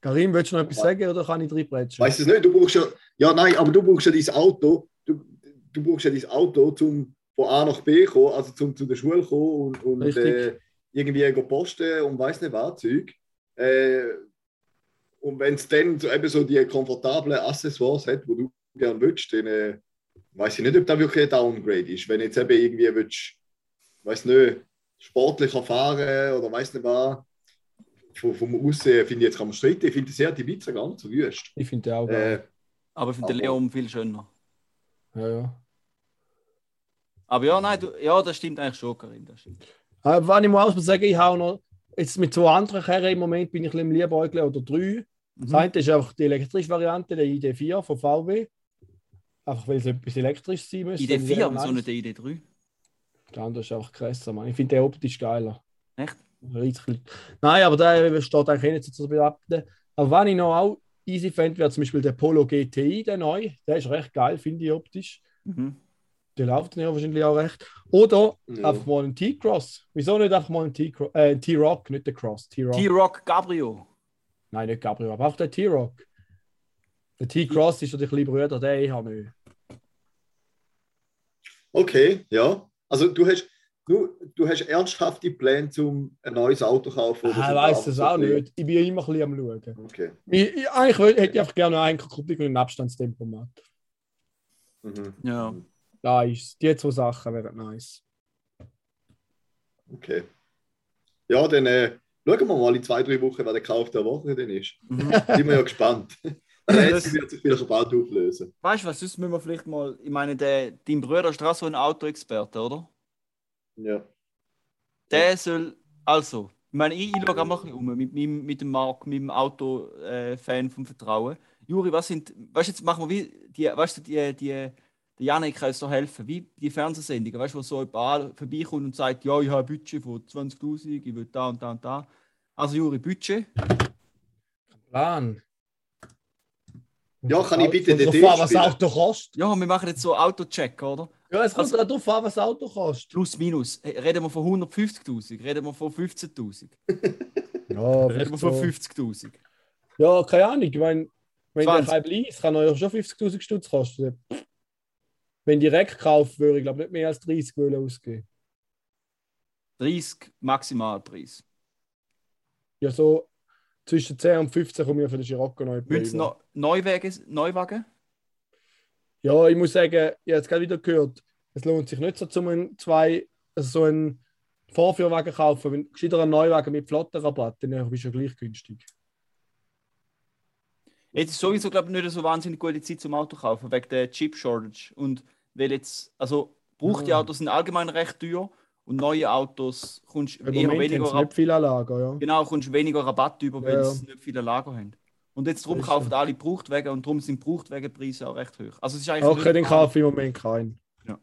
Karim, willst du noch etwas sagen oder kann ich reinbrechen? Weißt du es nicht? Du brauchst ja, ja, nein, aber du brauchst ja dein Auto. Du, du brauchst ja dein Auto, um von A nach B zu kommen, also zum, zu der Schule zu kommen und, und äh, irgendwie posten und weiss nicht was Zeug. Äh, und wenn es dann so, eben so die komfortablen Accessoires hat, die du gerne willst, dann äh, weiss ich nicht, ob das wirklich ein Downgrade ist. Wenn jetzt eben irgendwie willst, weiss nicht, sportlicher fahren oder weiss nicht was. Vom, vom Aussehen finde ich jetzt kaum Streit. Ich finde sehr die Ibiza gar nicht so wüst. Ich finde auch geil. Äh, aber ich finde den Leon viel schöner. Ja, ja. Aber ja, nein, du, ja, das stimmt eigentlich schon, Karin. Das stimmt. Aber wenn ich mal sagen, ich habe noch, jetzt mit zwei anderen Kerren im Moment bin ich ein bisschen liebäugle oder drei. Mhm. Das eine ist einfach die elektrische Variante, der I D vier von V W. Einfach weil es etwas elektrisch sein muss. I D vier, aber so nicht der I D drei. Der andere ist einfach krasser, Mann. Ich finde den optisch geiler. Echt? Nein, aber der steht eigentlich nicht zu beachten. Aber wenn ich noch auch easy fände, wäre zum Beispiel der Polo G T I, der neue. Der ist recht geil, finde ich optisch. Mhm. Der läuft ja wahrscheinlich auch recht. Oder ja. einfach mal einen T-Cross. Wieso nicht einfach mal einen T-Cross? Äh, T-Rock, nicht der Cross. T-Rock. T-Rock Cabrio. Nein, nicht Cabrio, aber auch der T-Rock. Der T-Cross ist ja der kleine Bruder, den ich habe nicht. Okay, ja. Also du hast... Du, du hast ernsthafte Pläne, um ein neues Auto zu kaufen? Oder ah, ich weiss das auch nicht. Ich bin immer ein bisschen am Schauen. Okay. Ich, ich, eigentlich hätte ich einfach gerne eine Kupplung und ein Abstandstempomat. Mhm. Ja. Da ist die zwei Sachen wären nice. Okay. Ja, dann äh, schauen wir mal in zwei, drei Wochen, wer der Kauf der Woche denn ist. Mhm. Sind wir ja gespannt. Der das wird sich vielleicht bald auflösen. Weißt du was, sonst müssen wir vielleicht mal... Ich meine, der, dein Bruder ist so ein Autoexperte, oder? Ja. Der soll, also, ich meine, ich, ich schaue auch mal ein bisschen um mit, mit dem Marc, mit dem Auto-Fan äh, vom Vertrauen. Juri, was sind, weißt du, jetzt machen wir wie, die, weißt du, die, die, die Janik kann uns so helfen, wie die Fernsehsendungen, weißt du, wo so jemand vorbeikommt und sagt, ja, ich habe ein Budget von zwanzigtausend, ich will da und da und da. Also, Juri, Budget. Plan. Ja, kann ich bitte den Fahr, was Auto kostet? Ja, wir machen jetzt so Auto-Check, oder? Ja, es kommt also, darauf an, was das Auto kostet. Plus, minus. Reden wir von hundertfünfzigtausend? Reden wir von fünfzehntausend? Ja, reden wir von fünfzigtausend? Ja, keine Ahnung. Ich meine, wenn der kein Bleis, kann er ja schon fünfzigtausend Stutz kosten. Wenn direkt kauft, würde ich glaube nicht mehr als dreißig Euro ausgeben. dreißig Maximalpreis. Ja, so zwischen zehn und fünfzehn kommen wir für den Scirocco neu. Willst du noch Neuwagen? Ja, ich muss sagen, ich habe es gerade wieder gehört, es lohnt sich nicht so, zum zwei, also so einen Vorführwagen zu kaufen. Wenn gescheiter einen Neuwagen mit Flottenrabatt, dann bist du ja gleich günstig. Jetzt ist sowieso, glaube ich, nicht eine so wahnsinnig gute Zeit zum Auto kaufen, wegen der Chip-Shortage. Und weil jetzt, also gebrauchte ja. Autos sind allgemein recht teuer und neue Autos kommst eher weniger Rabatt. Nicht viele Lager, ja. Genau, kommst weniger Rabatt über, weil es ja. nicht viele Lager haben. Und jetzt drum kaufen alle Gebrauchtwagen und darum sind Gebrauchtwagenpreise auch recht hoch. Also es ist eigentlich okay, den kaufe ich im Moment keinen. Ja.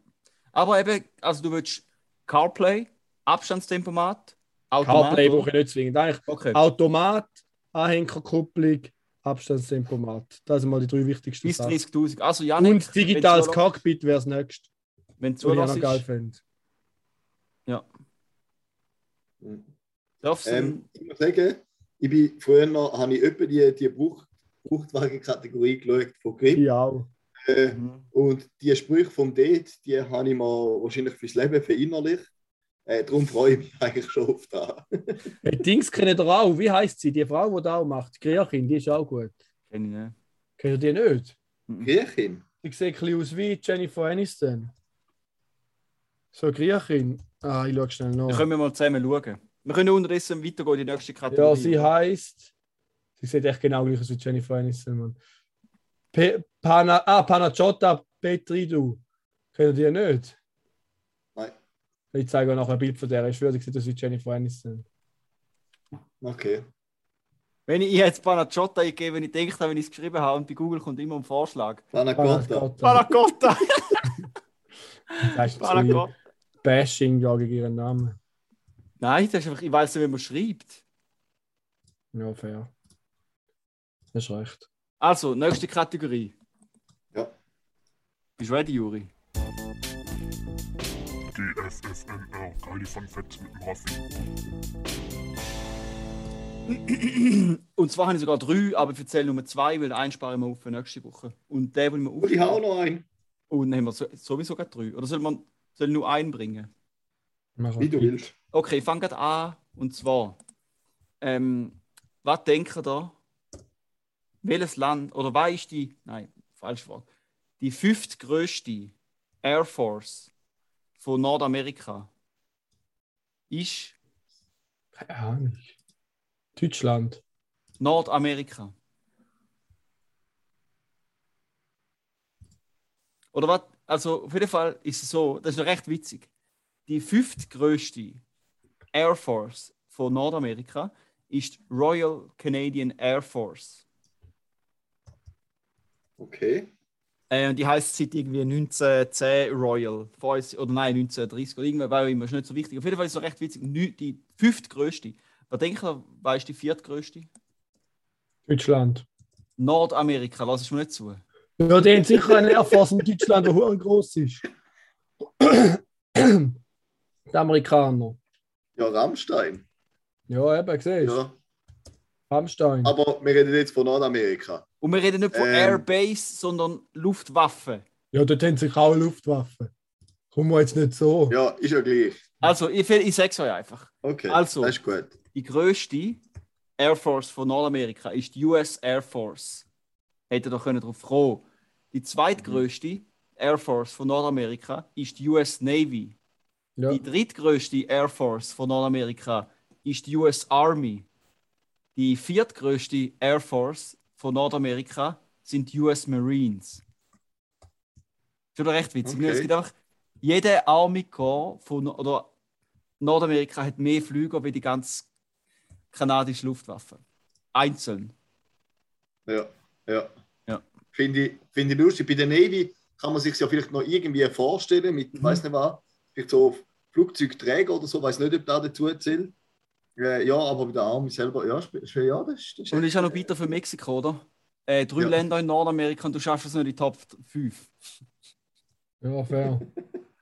Aber eben, also du willst CarPlay, Abstandstempomat, Automat. CarPlay brauche ich nicht zwingend. Eigentlich okay. Automat, Anhängerkupplung, Abstandstempomat. Das sind mal die drei wichtigsten Sachen. Bis dreißigtausend. Also Janik, und digitales Cockpit wäre das nächste. Wenn du zulässt. Ja. Darfst du ähm, ich sagen? Ich bin früher noch, habe ich öppe die, die Gebrauchtwagen-Kategorie geschaut von Grimm. Ich auch. Äh, mhm. Und die Sprüche vom Date, die habe ich mir wahrscheinlich fürs Leben verinnerlicht. Äh, darum freue ich mich eigentlich schon auf das. Hey, Dings kennen ihr auch. Wie heisst sie? Die Frau, die das auch macht. Griechen, die ist auch gut. Kenne ich nicht. Kennt ihr die nicht? Griechen? Die sieht ein bisschen aus wie Jennifer Aniston. So, Griechin. Ah, ich schaue schnell nach. Dann können wir mal zusammen schauen. Wir können unterdessen weitergehen in die nächste Kategorie. Ja, sie heisst... Sie sieht echt genau gleich aus wie Jennifer Aniston, Mann. Pe- Pana- ah, Panagiotta Petridou. Kennt ihr die nicht? Nein. Ich zeige euch nachher ein Bild von der. Ich schwöre, sie sieht aus wie Jennifer Aniston. Okay. Wenn ich jetzt Panagiotta eingebe, wenn ich denke, wenn ich es geschrieben habe, und bei Google kommt immer ein Vorschlag. Panagiotta. Panagiotta. Das ist Panagiotta. Bashing gegen ihren Namen. Nein, das ist einfach, ich weiß nicht, wie man schreibt. Ja, fair. Das ist recht. Also, nächste Kategorie. Ja. Bist du ready, Juri? Die F F N R, geile Fun Facts mit dem Raffi. Und zwar habe ich sogar drei, aber ich erzähle nur zwei, weil einen sparen wir auf für nächste Woche. Und den, den wir auf. Und ich habe noch einen. Und dann haben wir sowieso gerade drei. Oder soll man soll nur einen bringen? Mach wie du willst. Okay, ich fange gerade an. Und zwar, ähm, was denkt ihr da? Welches Land, oder was ist die, nein, falsches Wort, die fünftgrößte Air Force von Nordamerika ist? Keine Ahnung. Deutschland. Nordamerika. Oder was, also auf jeden Fall ist es so, das ist noch recht witzig, die fünftgrößte Air Force von Nordamerika ist Royal Canadian Air Force. Okay. Äh, die heisst seit irgendwie neunzehnhundertzehn Royal. Oder nein, neunzehnhundertdreißig oder irgendwann, weil immer, ist nicht so wichtig. Auf jeden Fall ist es recht witzig. Die fünftgrößte. Was denkst du, was ist die viertgrößte? Deutschland. Nordamerika, lass es mir nicht zu. Ja, die haben sicher einen Air Force in Deutschland, der verdammt gross ist. Die Amerikaner. Ja, Rammstein. Ja, eben, siehst du. Ja. Rammstein. Aber wir reden jetzt von Nordamerika. Und wir reden nicht von ähm. Airbase, sondern Luftwaffe. Ja, dort haben sich auch Luftwaffen. Kommen wir jetzt nicht so. Ja, ist ja gleich. Also, ich, ich sage es euch einfach. Okay, also, das ist gut. Die grösste Air Force von Nordamerika ist die U S Air Force. Hätte ihr doch darauf kommen können. Die zweitgrößte mhm. Air Force von Nordamerika ist die U S Navy. Ja. Die drittgrößte Air Force von Nordamerika ist die U S Army. Die viertgrößte Air Force von Nordamerika sind die U S Marines. Schon recht witzig. Okay. Es gibt einfach, jede Army Corps von oder Nordamerika hat mehr Flüge wie die ganze kanadische Luftwaffe. Einzeln. Ja, ja. ja. Finde ich, find ich lustig. Bei der Navy kann man sich ja vielleicht noch irgendwie vorstellen mit, mhm. weiß nicht was, vielleicht so Flugzeugträger oder so, weiß nicht, ob da dazu zählt. Ja, aber bei der Army selber, ja, schon, ja, das ist... Das und das ist auch noch bitter für Mexiko, oder? Äh, drei ja. Länder in Nordamerika und du schaffst es nur in die Top fünf. Ja, fair.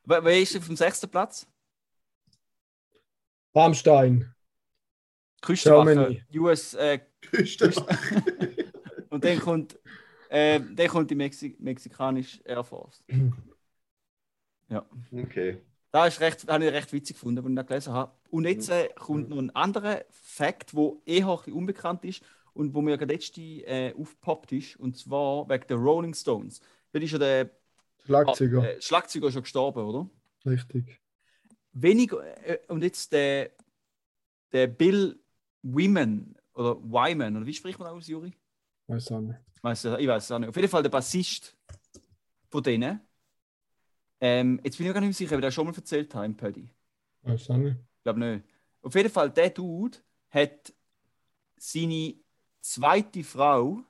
Wer, wer ist auf dem sechsten Platz? Rammstein. Küstenwache. U S... Äh, Küstenwache. Und dann kommt, äh, dann kommt die Mexi- mexikanische Air Force. Ja. Okay. Das, recht, das habe ich recht witzig gefunden, als ich das gelesen habe. Und jetzt äh, kommt noch ein anderer Fakt, der eher ein bisschen unbekannt ist und wo mir gerade letzte äh, aufgepoppt ist, und zwar wegen der Rolling Stones. Da ist ja der Schlagzeuger. Äh, Schlagzeuger schon gestorben, oder? Richtig. Wenig, äh, und jetzt der, der Bill Wyman, oder Wyman, oder wie spricht man aus, Juri? Ich weiß auch nicht. Weiss, ich weiß es auch nicht. Auf jeden Fall der Bassist von denen. Ähm, jetzt bin ich mir gar nicht sicher, ob ich das schon mal erzählt habe im Paddy. Weiß auch nicht. Ich glaube nicht. Auf jeden Fall, der Dude hat seine zweite Frau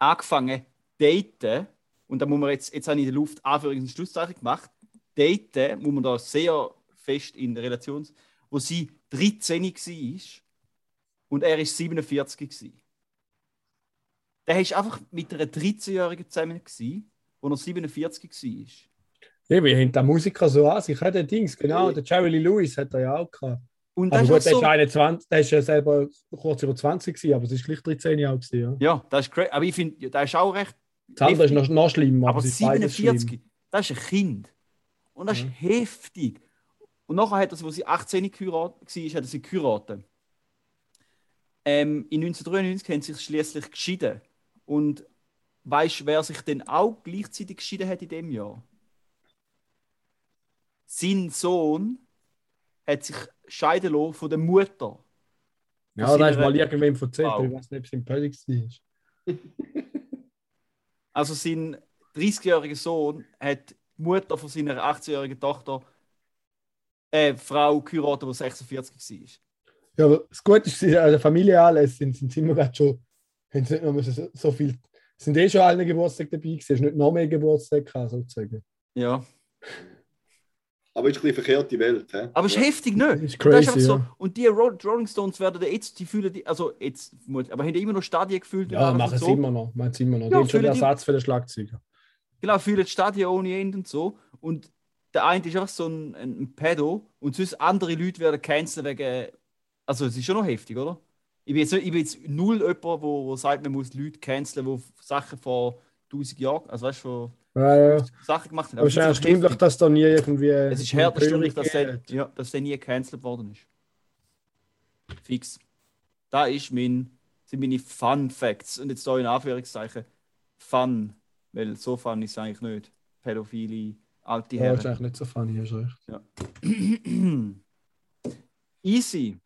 angefangen daten. Und da muss man jetzt, jetzt habe ich in der Luft Anführungs- und Schlusszeichen gemacht. Daten, muss man da sehr fest in der Relation, wo sie dreizehn war und er war siebenundvierzig. Der war einfach mit einer dreizehnjährigen zusammen, wo er siebenundvierzig war. Ja, wir haben den Musiker so an sich, den Dings, genau, der Jerry Lewis hat er ja auch gehabt. Und das aber ist gut, so... der ist einundzwanzig, der ist ja selber kurz über zwanzig gewesen, aber es ist gleich dreizehn Jahre gewesen, ja. Ja, das ist crazy, aber ich finde, das ist auch recht... Das andere heftig. Ist noch, noch schlimmer, aber, aber siebenundvierzig, schlimm. Das ist ein Kind. Und das ist ja. heftig. Und nachher hat er, als sie achtzehn geheiratet war, hat er sie geheiratet. Ähm, in neunzehnhundertdreiundneunzig haben sie sich schliesslich geschieden. Und weißt du, wer sich dann auch gleichzeitig geschieden hat in dem Jahr? sein Sohn hat sich scheiden lassen von der Mutter. Ja, das hast du mal irgendwem erzählt, wow. Ich weiß nicht, ob es in Pöllix war. Also sein dreißigjähriger Sohn hat die Mutter von seiner achtzehnjährigen Tochter äh, Frau geheiratet, die sechsundvierzig war. Ja, aber das Gute ist, also Familienanlässe sind, sind immer gerade schon, haben sie nicht noch so, so viel, sind eh schon alle Geburtstag dabei gewesen, hast nicht noch mehr Geburtstag gehabt, sozusagen. Ja. Aber ist ein bisschen verkehrt die Welt. He? Aber es ist ja. heftig, ne? Ist crazy, das ist so. Ja. Und die Rolling Stones werden jetzt, die fühlen, die, also jetzt, aber haben immer noch Stadien gefühlt. Ja, machen es so. immer noch, machen es immer noch. Ja, die haben schon den Ersatz für den Schlagzeuger. Genau, fühlen die Stadien ohne Ende und so. Und der eine ist einfach so ein, ein, ein Pedo und sonst andere Leute werden cancelled wegen, also es ist schon noch heftig, oder? Ich bin jetzt, ich bin jetzt null jemand, der wo, wo sagt, man muss Leute canceln, die Sachen vor tausend Jahren, also weißt du, ja, ja. Sachen gemacht haben. Aber es ist ja stimmlich, dass da nie irgendwie... Es ist härter stimmlich, dass, ja, dass der nie gecancelt worden ist. Fix. Das ist mein, sind meine Fun Facts. Und jetzt hier in Anführungszeichen Fun. Weil so fun ist es eigentlich nicht. Pädophile, alte Herren. Ja, ist eigentlich nicht so funny, hast recht. Ja. Easy.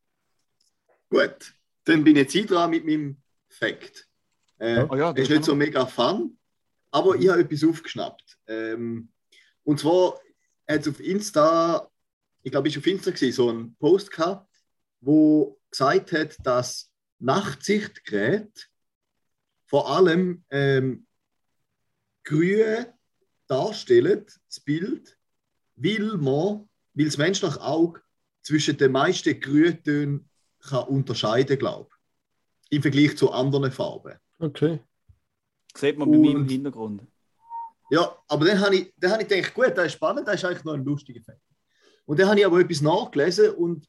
Gut. Dann bin ich jetzt hier dran mit meinem Fact. Äh, oh ja, ist nicht so mega fun. Aber ich habe etwas aufgeschnappt. Ähm, und zwar hat es auf Insta, ich glaube, ich war auf Insta, gewesen, so einen Post gehabt, wo gesagt hat, dass Nachtsichtgeräte vor allem ähm, grün darstellen, das Bild, weil man, weil das menschliche Auge zwischen den meisten Grüntönen kann unterscheiden, glaube ich, im Vergleich zu anderen Farben. Okay. Sieht man bei und, mir im Hintergrund. Ja, aber dann habe ich, dann habe ich gedacht, gut, das ist spannend, das ist eigentlich noch ein lustiger Effekt. Und dann habe ich aber etwas nachgelesen und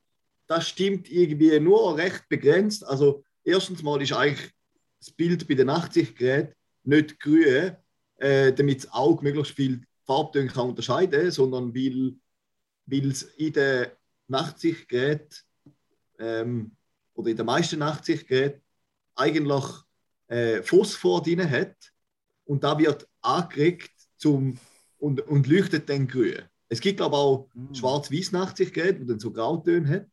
das stimmt irgendwie nur recht begrenzt. Also erstens mal ist eigentlich das Bild bei den Nachtsichtgeräten nicht grün, äh, damit das Auge möglichst viel Farbtöne kann unterscheiden, sondern weil, weil es in den Nachtsichtgeräten ähm, oder in den meisten Nachtsichtgeräten eigentlich Äh, Phosphor drin hat und da wird angeregt zum, und, und leuchtet dann grün. Es gibt aber auch mm. schwarz-weiß Nachtsichtgeräte, die dann so Grautöne hat.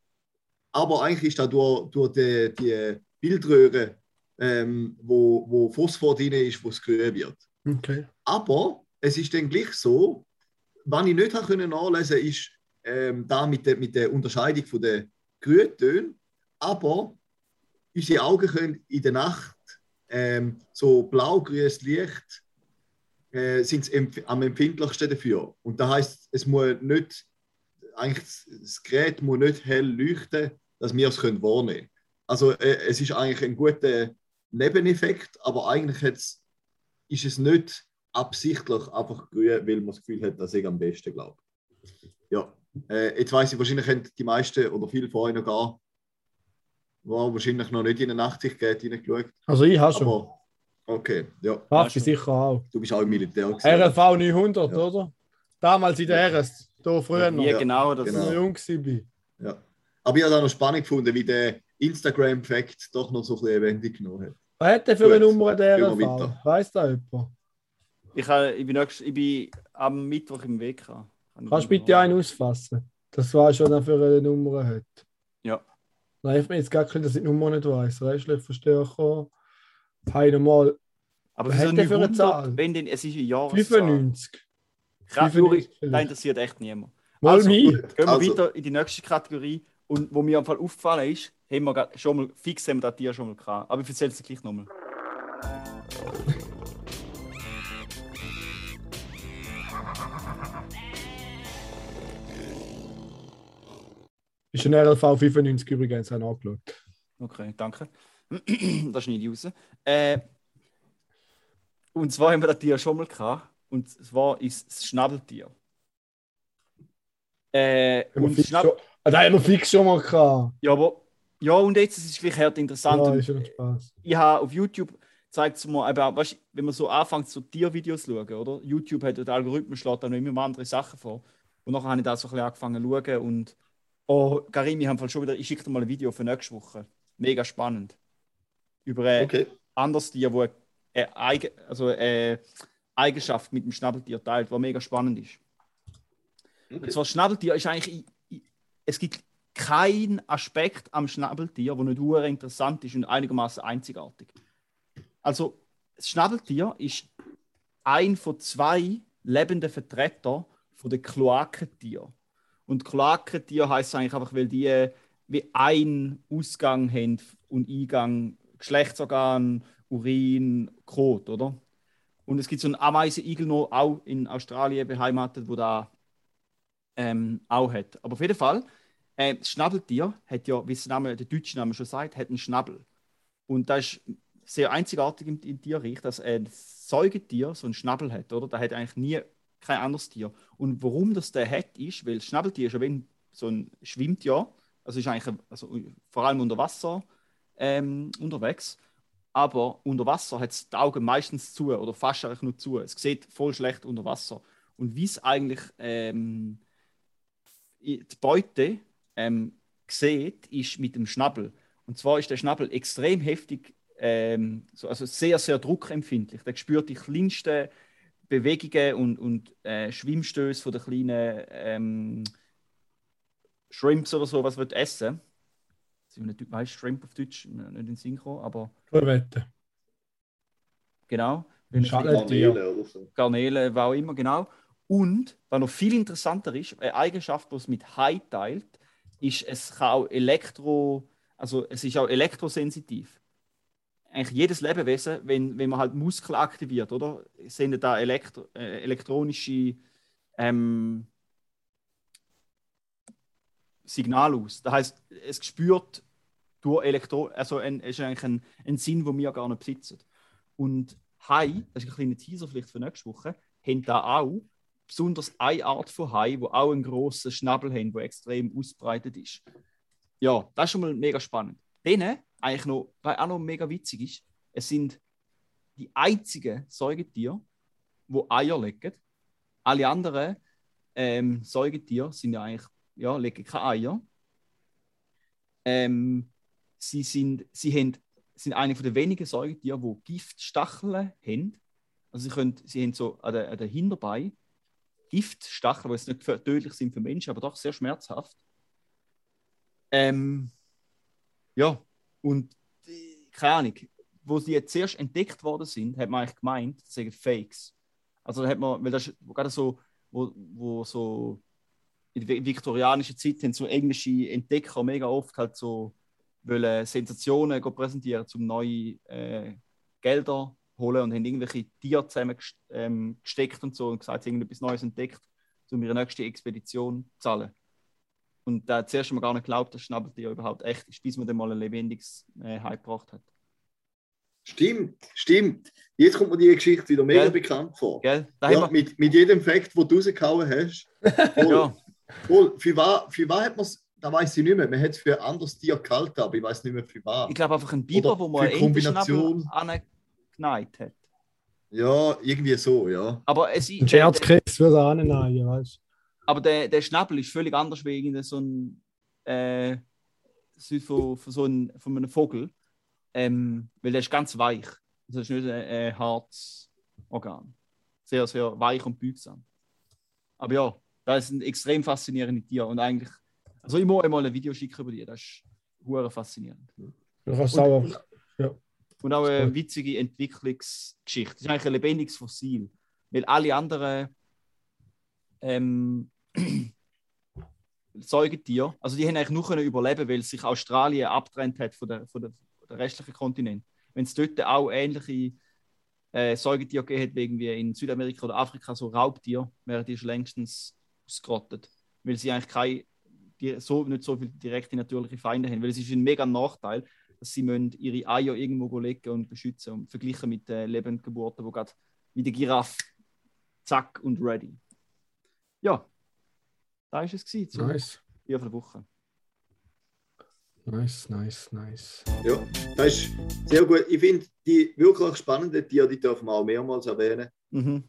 Aber eigentlich ist da durch, durch die, die Bildröhre, ähm, wo, wo Phosphor drin ist, wo es grün wird. Okay. Aber es ist dann gleich so, was ich nicht nachlesen konnte, ist ähm, da mit der, mit der Unterscheidung von den Grüntönen. Aber unsere Augen können in der Nacht Ähm, so blau-grünes Licht äh, sind empf- am empfindlichsten dafür. Und das heisst, es muss nicht, eigentlich das Gerät muss nicht hell leuchten, dass wir es können wahrnehmen können. Also äh, es ist eigentlich ein guter Nebeneffekt, aber eigentlich hat's, ist es nicht absichtlich einfach grün, weil man das Gefühl hat, dass ich am besten glaube. Ja, äh, jetzt weiss ich, wahrscheinlich haben die meisten oder viele von euch noch gar Wow, wahrscheinlich noch nicht in den Nachtsichtgerät hineingeschaut. Also ich habe schon. Aber, okay, ja. Hast du sicher auch. Du bist auch im Militär gewesen. R L V neunhundert, ja. Oder? Damals in der Heres, da früher noch. Ja, genau, das genau. Jung war. Ja. Aber ich habe es auch noch spannend gefunden, wie der Instagram-Fact doch noch so ein bisschen Wendung genommen hat. Was hat der für eine Nummer in der R L V? Weiss da jemand? Ich, ich, bin nächst, ich bin am Mittwoch im Weg. Kann Kannst du bitte einen ausfassen? Das war schon für eine Nummer heute. Ja. Nein, ich meine jetzt gar nicht, dass ich die Nummer nicht weiss. Rätschlöfferstärker, keine Mal. Aber was hat der für eine Zahl? Wenn denn, es ist ein Jahreszahl. fünfundneunzig. fünfundneunzig das interessiert echt niemand. Mal also, mich. Gehen wir also. Weiter in die nächste Kategorie. Und wo mir am Fall aufgefallen ist, haben wir schon mal fix haben wir das Tier schon mal gehabt. Aber ich erzähle es gleich nochmal. Ist ein R L V fünfundneunzig übrigens auch angeschaut. Okay, danke. Das schneide ich raus. Äh, und zwar haben wir das Tier schon mal gehabt. Und zwar ist es das Schnabeltier. Äh, und das Schnab- ah, das haben wir fix schon mal gehabt. Ja, aber, ja und jetzt ist es gleich hart interessant. Ja, ist schon Spaß. Ich habe auf YouTube zeigt es mir, aber weißt, wenn man so anfängt, so Tiervideos zu schauen, oder? YouTube hat den Algorithmus, schlägt da noch immer andere Sachen vor. Und nachher habe ich da so ein bisschen angefangen zu schauen und oh, Karim, ich, hab schon wieder, ich schicke dir mal ein Video für nächste Woche. Mega spannend. Über ein okay. anderes Tier, das eine, eine, also eine Eigenschaft mit dem Schnabeltier teilt, was mega spannend ist. Okay. Und zwar Schnabeltier ist eigentlich, es gibt keinen Aspekt am Schnabeltier, der nicht sehr interessant ist und einigermaßen einzigartig. Also das Schnabeltier ist ein von zwei lebenden Vertretern von den Kloakentieren. Und Kloakentier heisst eigentlich einfach, weil die wie einen Ausgang haben und Eingang, Geschlechtsorgan, Urin, Kot, oder? Und es gibt so einen Ameisenigel noch, auch in Australien beheimatet, wo da ähm, auch hat. Aber auf jeden Fall, äh, das Schnabeltier hat ja, wie es der deutsche Name schon sagt, hat einen Schnabel. Und das ist sehr einzigartig im, im Tierreich, dass ein Säugetier so einen Schnabel hat, oder? Da hat eigentlich nie kein anderes Tier. Und warum das der hat, ist, weil das Schnabeltier ist ein, so ein schwimmt ja, also ist eigentlich ein, also vor allem unter Wasser ähm, unterwegs. Aber unter Wasser hat es die Augen meistens zu oder fast eigentlich nur zu. Es sieht voll schlecht unter Wasser. Und wie es eigentlich ähm, die Beute ähm, sieht, ist mit dem Schnabel. Und zwar ist der Schnabel extrem heftig, ähm, so, also sehr, sehr druckempfindlich. Der spürt die kleinsten Bewegungen und, und äh, Schwimmstöße von den kleinen ähm, Shrimps oder so, was wir essen. Weißt du, Shrimp auf Deutsch? Nicht in den Sinn gekommen, aber... Korvette. Genau. Garnelen oder so. Garnelen, war auch immer, genau. Und, was noch viel interessanter ist, eine Eigenschaft, die es mit Hai teilt, ist, es kann auch elektro... Also, es ist auch elektrosensitiv. Eigentlich jedes Lebewesen, wenn, wenn man halt Muskeln aktiviert, oder? Senden da elektro, äh, elektronische... Ähm, Signal aus. Das heisst, es spürt durch Elektro... Also ein, es ist eigentlich ein, ein Sinn, den wir gar nicht besitzen. Und Hai, das ist ein kleiner Teaser vielleicht für nächste Woche, haben da auch besonders eine Art von Hai, die auch einen grossen Schnabel haben, der extrem ausbreitet ist. Ja, das ist schon mal mega spannend. Denen, eigentlich noch, was auch noch mega witzig ist, es sind die einzigen Säugetiere, die Eier legen. Alle anderen ähm, Säugetiere sind ja eigentlich Ja, legen keine Eier. Ähm, sie sind, sie haben, sind eine der wenigen Säugetiere, die Giftstacheln haben. Also sie, können, sie haben so an den, an den Hinterbeinen Giftstacheln, die jetzt nicht tödlich sind für Menschen, aber doch sehr schmerzhaft. Ähm, ja, und keine Ahnung, wo sie jetzt zuerst entdeckt worden sind, hat man eigentlich gemeint, das sind Fakes. Also da hat man, weil das gerade so, wo, wo so in der viktorianischen Zeit haben so englische Entdecker mega oft halt so wollen Sensationen präsentieren, um neue äh, Gelder zu holen und haben irgendwelche Tiere zusammen gest- ähm, gesteckt und so und gesagt, sie haben irgendetwas Neues entdeckt, um ihre nächste Expedition zu zahlen. Und da äh, zuerst haben wir gar nicht geglaubt, dass Schnabeltier überhaupt echt ist, bis man dann mal ein lebendiges äh, Hai gebracht hat. Stimmt, stimmt. Jetzt kommt mir die Geschichte wieder mega Gell? bekannt vor. Gell? Ja, mit, mit jedem Fakt, den du rausgehauen hast. Ja. Cool. Für was für hat man es, da weiß ich nicht mehr, man hat es für ein anderes Tier gehalten, aber ich weiß nicht mehr für was. Ich glaube einfach ein Biber, wo man eine Entenschnabel angeneigt hat. Ja, irgendwie so, ja. Aber es ist... Ein Scherzkeks würde er annehmen, weißt du. Aber der, der Schnabel ist völlig anders wegen so ein äh, von, von so einem, von einem Vogel, ähm, weil der ist ganz weich. Das ist nicht ein äh, hartes Organ. Sehr, sehr weich und biegsam. Aber ja, das sind extrem faszinierende Tiere und eigentlich, also ich muss einmal ein Video schicken über die, das ist hure faszinierend. Das kannst du auch, ja. Und auch eine witzige Entwicklungsgeschichte. Das ist eigentlich ein lebendiges Fossil, weil alle anderen ähm, Säugetiere, also die haben eigentlich nur überleben, weil sich Australien abgetrennt hat von der, von der, von der restlichen Kontinent. Wenn es dort auch ähnliche äh, Säugetiere gegeben hat, irgendwie in Südamerika oder Afrika, so Raubtiere, wären die schon längstens ausgerottet, weil sie eigentlich keine, die, so, nicht so viele direkte natürliche Feinde haben, weil es ist ein mega Nachteil, dass sie müssen ihre Eier irgendwo legen und beschützen und vergleichen mit den äh, Lebendgeburten, wo gerade wie der Giraffe zack und ready. Ja, da war es gewesen, so nice. Vier von der Woche. Nice, nice, nice. Ja, das ist sehr gut. Ich finde, die wirklich spannenden Tiere, die dürfen wir auch mehrmals erwähnen. Mhm.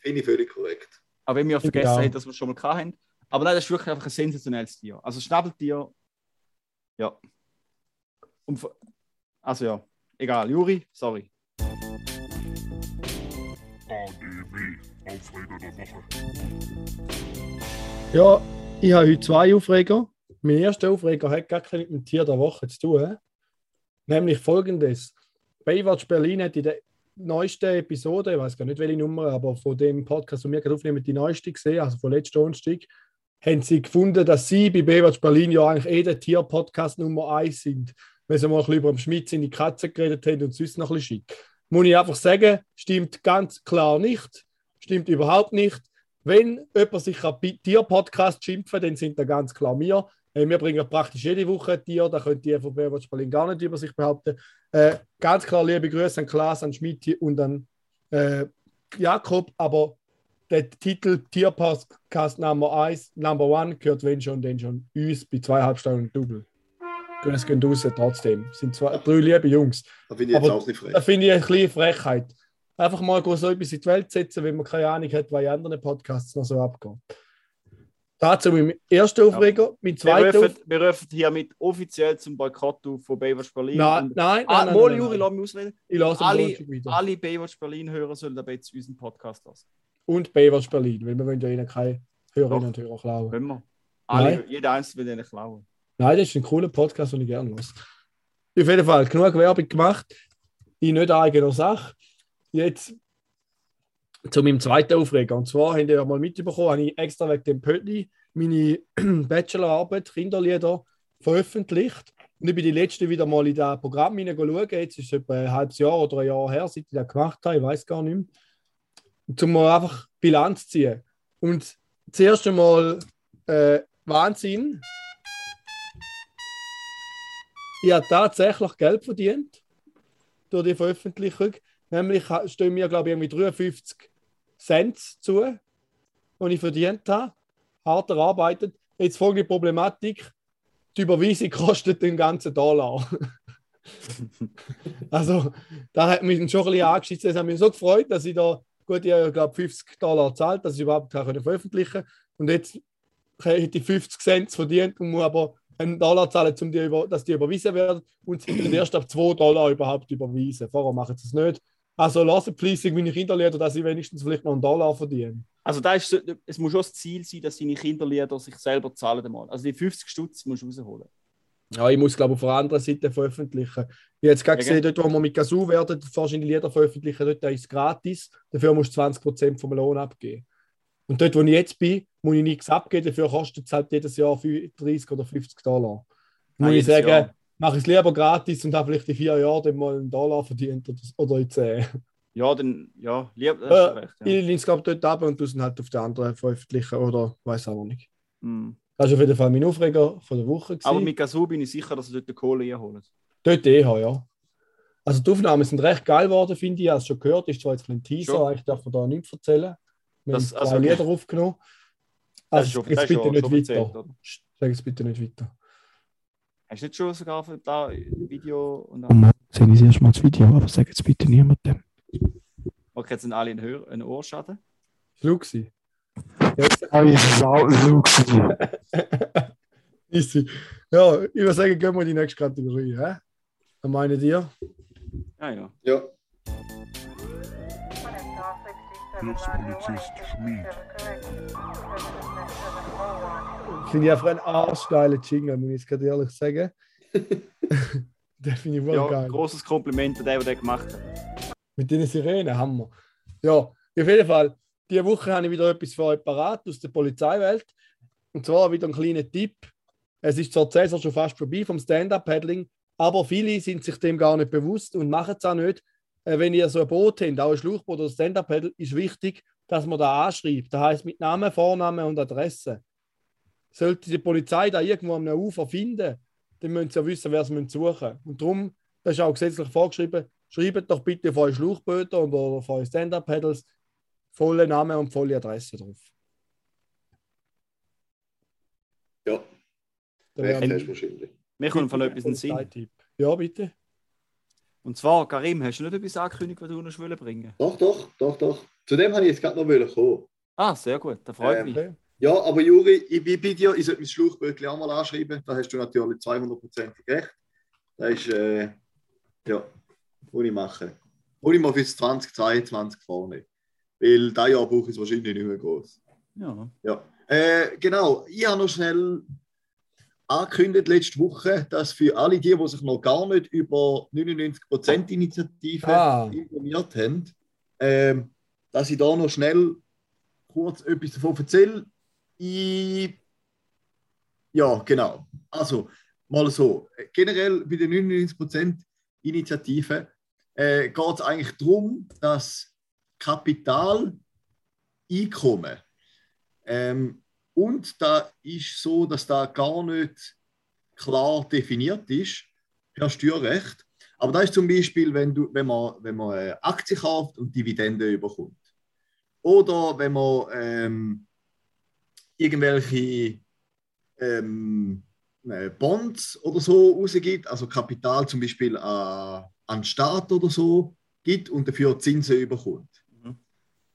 Finde ich völlig korrekt. Aber wenn wir vergessen haben, dass wir es schon mal hatten. Aber nein, das ist wirklich einfach ein sensationelles Tier. Also Schnabeltier, ja. Und, also ja, egal. Juri, sorry. A D W, Aufreger der Woche. Ja, ich habe heute zwei Aufreger. Mein erster Aufreger hat gar nichts mit dem Tier der Woche zu tun. Nämlich folgendes. Baywatch Berlin hat in der neuesten Episode, ich weiß gar nicht welche Nummer, aber von dem Podcast, den wir gerade aufnehmen, die neueste gesehen, also von letzten Donnerstag, haben sie gefunden, dass sie bei Baywatch Berlin ja eigentlich eh der Tier-Podcast Nummer eins sind. Wenn sie mal ein bisschen über den Schmitz in die Katze geredet haben und sonst noch ein bisschen schick. Muss ich einfach sagen, stimmt ganz klar nicht. Stimmt überhaupt nicht. Wenn jemand sich an Tier-Podcast schimpfen, dann sind da ganz klar wir. Wir bringen praktisch jede Woche ein Tier, da können die von Baywatch Berlin gar nicht über sich behaupten. Äh, ganz klar liebe Grüße an Klaas, an Schmidt und an äh, Jakob, aber der Titel Tierpodcast Number eins, Number eins gehört wenn schon, denn schon uns bei zweieinhalb Stunden Double. Grüße gehen raus trotzdem. Das sind zwei, drei liebe Jungs. Da finde ich jetzt aber auch nicht frech. Da finde ich eine kleine Frechheit. Einfach mal so etwas in die Welt setzen, wenn man keine Ahnung hat, was in anderen Podcasts noch so abgeht. Dazu mein erster Aufreger, ja. Mein zweiter Aufreger. Wir rufen hiermit offiziell zum Boykott auf von Baywatch Berlin. Nein, nein, nein. Ah, nein, nein, Juri, lass mich ausreden. Ich lasse alle, alle Baywatch Berlin-Hörer sollen aber jetzt unseren Podcast lassen. Und Baywatch Berlin, weil wir wollen ja ihnen keine Hörerinnen und Hörer klauen. Wollen wir. Alle, jeder Einzelne will ihnen klauen. Nein, das ist ein cooler Podcast, den ich gerne höre. Auf jeden Fall, genug Werbung gemacht. In nicht eigener Sache. Jetzt zu meinem zweiten Aufreger. Und zwar, habt ihr ja mal mitbekommen, habe ich extra wegen dem Pöttli meine Bachelorarbeit, Kinderlieder, veröffentlicht. Und ich bin die letzte wieder mal in das Programm hineinschauen. Jetzt ist es etwa ein halbes Jahr oder ein Jahr her, seit ich das gemacht habe. Ich weiß gar nicht mehr. Um mal einfach Bilanz zu ziehen. Und das erste Mal äh, Wahnsinn. Ich habe tatsächlich Geld verdient durch die Veröffentlichung. Nämlich stehen mir, glaube ich, irgendwie dreiundfünfzig Cent zu, die ich verdient habe. Hart erarbeitet. Jetzt folgende Problematik. Die Überweisung kostet den ganzen Dollar. Also, da hat mich schon ein bisschen angeschissen. Es hat mich so gefreut, dass ich da, gut, ich habe, glaube ich, fünfzig Dollar gezahlt, dass ich überhaupt veröffentlichen konnte. Und jetzt hätte ich fünfzig Cent verdient und muss aber einen Dollar zahlen, um die, dass die überwiesen werden. Und sie können erst ab zwei Dollar überhaupt überweisen. Vorher machen sie es nicht. Also lasst fleissig meine Kinderlieder, dass ich wenigstens vielleicht noch einen Dollar verdiene. Also da ist, es muss schon das Ziel sein, dass seine Kinderlieder sich selber zahlen einmal. Also die fünfzig Stutz musst du rausholen. Ja, ich muss, glaube ich, auf der anderen Seite veröffentlichen. Ich habe jetzt gerade gesehen, dort, wo wir mit Gazoo werden, verschiedene Lieder veröffentlichen, dort ist es gratis. Dafür musst du zwanzig Prozent vom Lohn abgeben. Und dort, wo ich jetzt bin, muss ich nichts abgeben. Dafür kostet es halt jedes Jahr dreißig oder fünfzig Dollar. Muss ich sagen, Jahr. Mache ich es lieber gratis und habe vielleicht in vier Jahren dann mal einen Dollar verdient oder in zehn. Ja, dann, ja, lieb, das äh, ist recht. Ja. Ich lehne es, glaube ich, dort ab und du es halt auf die anderen veröffentlichen oder weiß auch nicht. Mm. Das war auf jeden Fall mein Aufreger von der Woche gewesen. Aber mit Gazoo bin ich sicher, dass du dort die Kohle einholst. Dort eh, ja. Also die Aufnahmen sind recht geil geworden, finde ich. Ich habe es schon gehört, ist zwar jetzt ein Teaser, sure. Eigentlich darf man da nichts erzählen. Wir das, haben zwei also, Lieder aufgenommen. Also sag es bitte nicht weiter. Sag es bitte nicht weiter. Hast du nicht schon sogar für das Video? Und dann... Ich sehe das erste Mal das Video, aber sag jetzt bitte niemandem. Okay, jetzt sind alle einen Ohrschaden. Luxi. Jetzt habe ich einen Luxi. Easy. Ja, ich würde sagen, gehen wir in die nächste Kategorie. Hä? Was meinen die? Ja, ja. Ja. Finde ich einfach einen arschgeilen Jingle, muss ich gerade ehrlich sagen. Den finde ich wohl ja, geil. Großes Kompliment an den, der den gemacht hat. Mit diesen Sirenen, Hammer. Ja, auf jeden Fall, diese Woche habe ich wieder etwas für euch parat aus der Polizeiwelt. Und zwar wieder einen kleinen Tipp. Es ist zur Saison schon fast vorbei vom Stand-Up-Paddling, aber viele sind sich dem gar nicht bewusst und machen es auch nicht. Wenn ihr so ein Boot habt, auch ein Schlauchboot oder ein Stand-Up-Paddle, ist wichtig, dass man da anschreibt. Das heisst mit Namen, Vornamen und Adresse. Sollte die Polizei da irgendwo am Ufer finden, dann müssen sie ja wissen, wer sie suchen müssen. Und darum, das ist auch gesetzlich vorgeschrieben, schreibt doch bitte auf eure Schlauchböden oder auf eure Stand-Up-Paddles volle Namen und volle Adresse drauf. Ja, das ist wahrscheinlich. Wir können von etwas in Sinn. Ja, bitte. Und zwar, Karim, hast du nicht etwas angekündigt, was du noch bringen willst? Doch, doch, doch, doch. Zu dem habe ich jetzt gerade noch kommen. Ah, sehr gut, das freut ähm, mich. Okay. Ja, aber Juri, ich bin bei dir, ich sollte mein Schlauchböckchen auch mal anschreiben. Da hast du natürlich zweihundert Prozent recht. Das ist, äh, ja, was ich mache. Und ich mal bis zwanzig zweiundzwanzig vorne. Weil dieses Jahr brauche ich es wahrscheinlich nicht mehr groß. Ja. Ja. Äh, genau, ich habe noch schnell angekündigt letzte Woche, dass für alle die, die sich noch gar nicht über neunundneunzig Prozent-Initiative ah. informiert haben, äh, dass ich da noch schnell kurz etwas davon erzähle. Ich... Ja, genau. Also, mal so. Generell bei der neunundneunzig Prozent-Initiative äh, geht es eigentlich darum, dass Kapital, Einkommen, ähm, und da ist so, dass da gar nicht klar definiert ist, per Steuerrecht. Aber das ist zum Beispiel, wenn, du, wenn man, wenn man Aktien kauft und Dividenden bekommt. Oder wenn man ähm, irgendwelche ähm, Bonds oder so rausgibt, also Kapital zum Beispiel an, an den Staat oder so, gibt und dafür Zinsen bekommt. Mhm.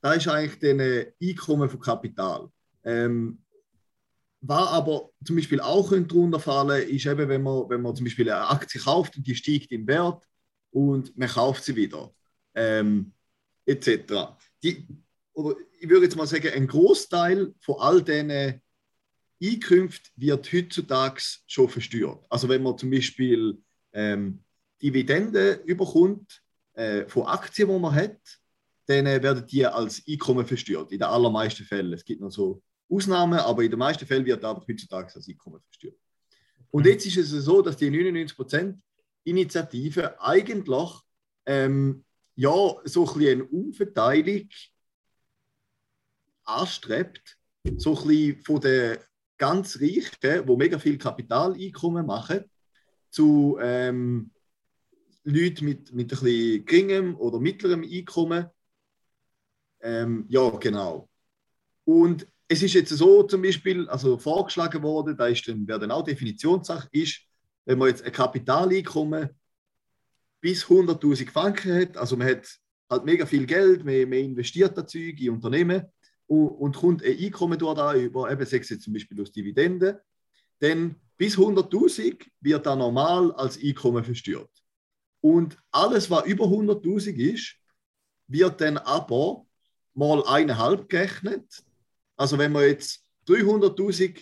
Das ist eigentlich das Einkommen von Kapital. Ähm, Was aber zum Beispiel auch darunter fallen könnte, ist eben, wenn man, wenn man zum Beispiel eine Aktie kauft und die steigt im Wert und man kauft sie wieder, ähm, et cetera. Die, oder ich würde jetzt mal sagen, ein Großteil von all diesen Einkünften wird heutzutage schon versteuert. Also wenn man zum Beispiel ähm, Dividenden überkommt äh, von Aktien, die man hat, dann werden die als Einkommen versteuert, in den allermeisten Fällen. Es gibt noch so Ausnahmen, aber in den meisten Fällen wird aber heutzutage das Einkommen versteuert. Und jetzt ist es so, dass die neunundneunzig Prozent-Initiative eigentlich ähm, ja, so ein bisschen eine Umverteilung anstrebt, so ein bisschen von den ganz Reichen, die mega viel Kapitaleinkommen machen, zu ähm, Leuten mit, mit ein bisschen geringem oder mittlerem Einkommen. Ähm, ja, genau. Und es ist jetzt so zum Beispiel, also vorgeschlagen worden, da ist dann, wäre dann auch Definitionssache, ist, wenn man jetzt ein Kapitaleinkommen bis hunderttausend Franken hat, also man hat halt mega viel Geld, man, man investiert das Zeug in Unternehmen und, und kommt ein Einkommen durch da über, eben sechs jetzt zum Beispiel aus Dividenden, dann bis hunderttausend wird da normal als Einkommen versteuert. Und alles, was über hunderttausend ist, wird dann aber mal eineinhalb gerechnet. Also wenn man jetzt dreihunderttausend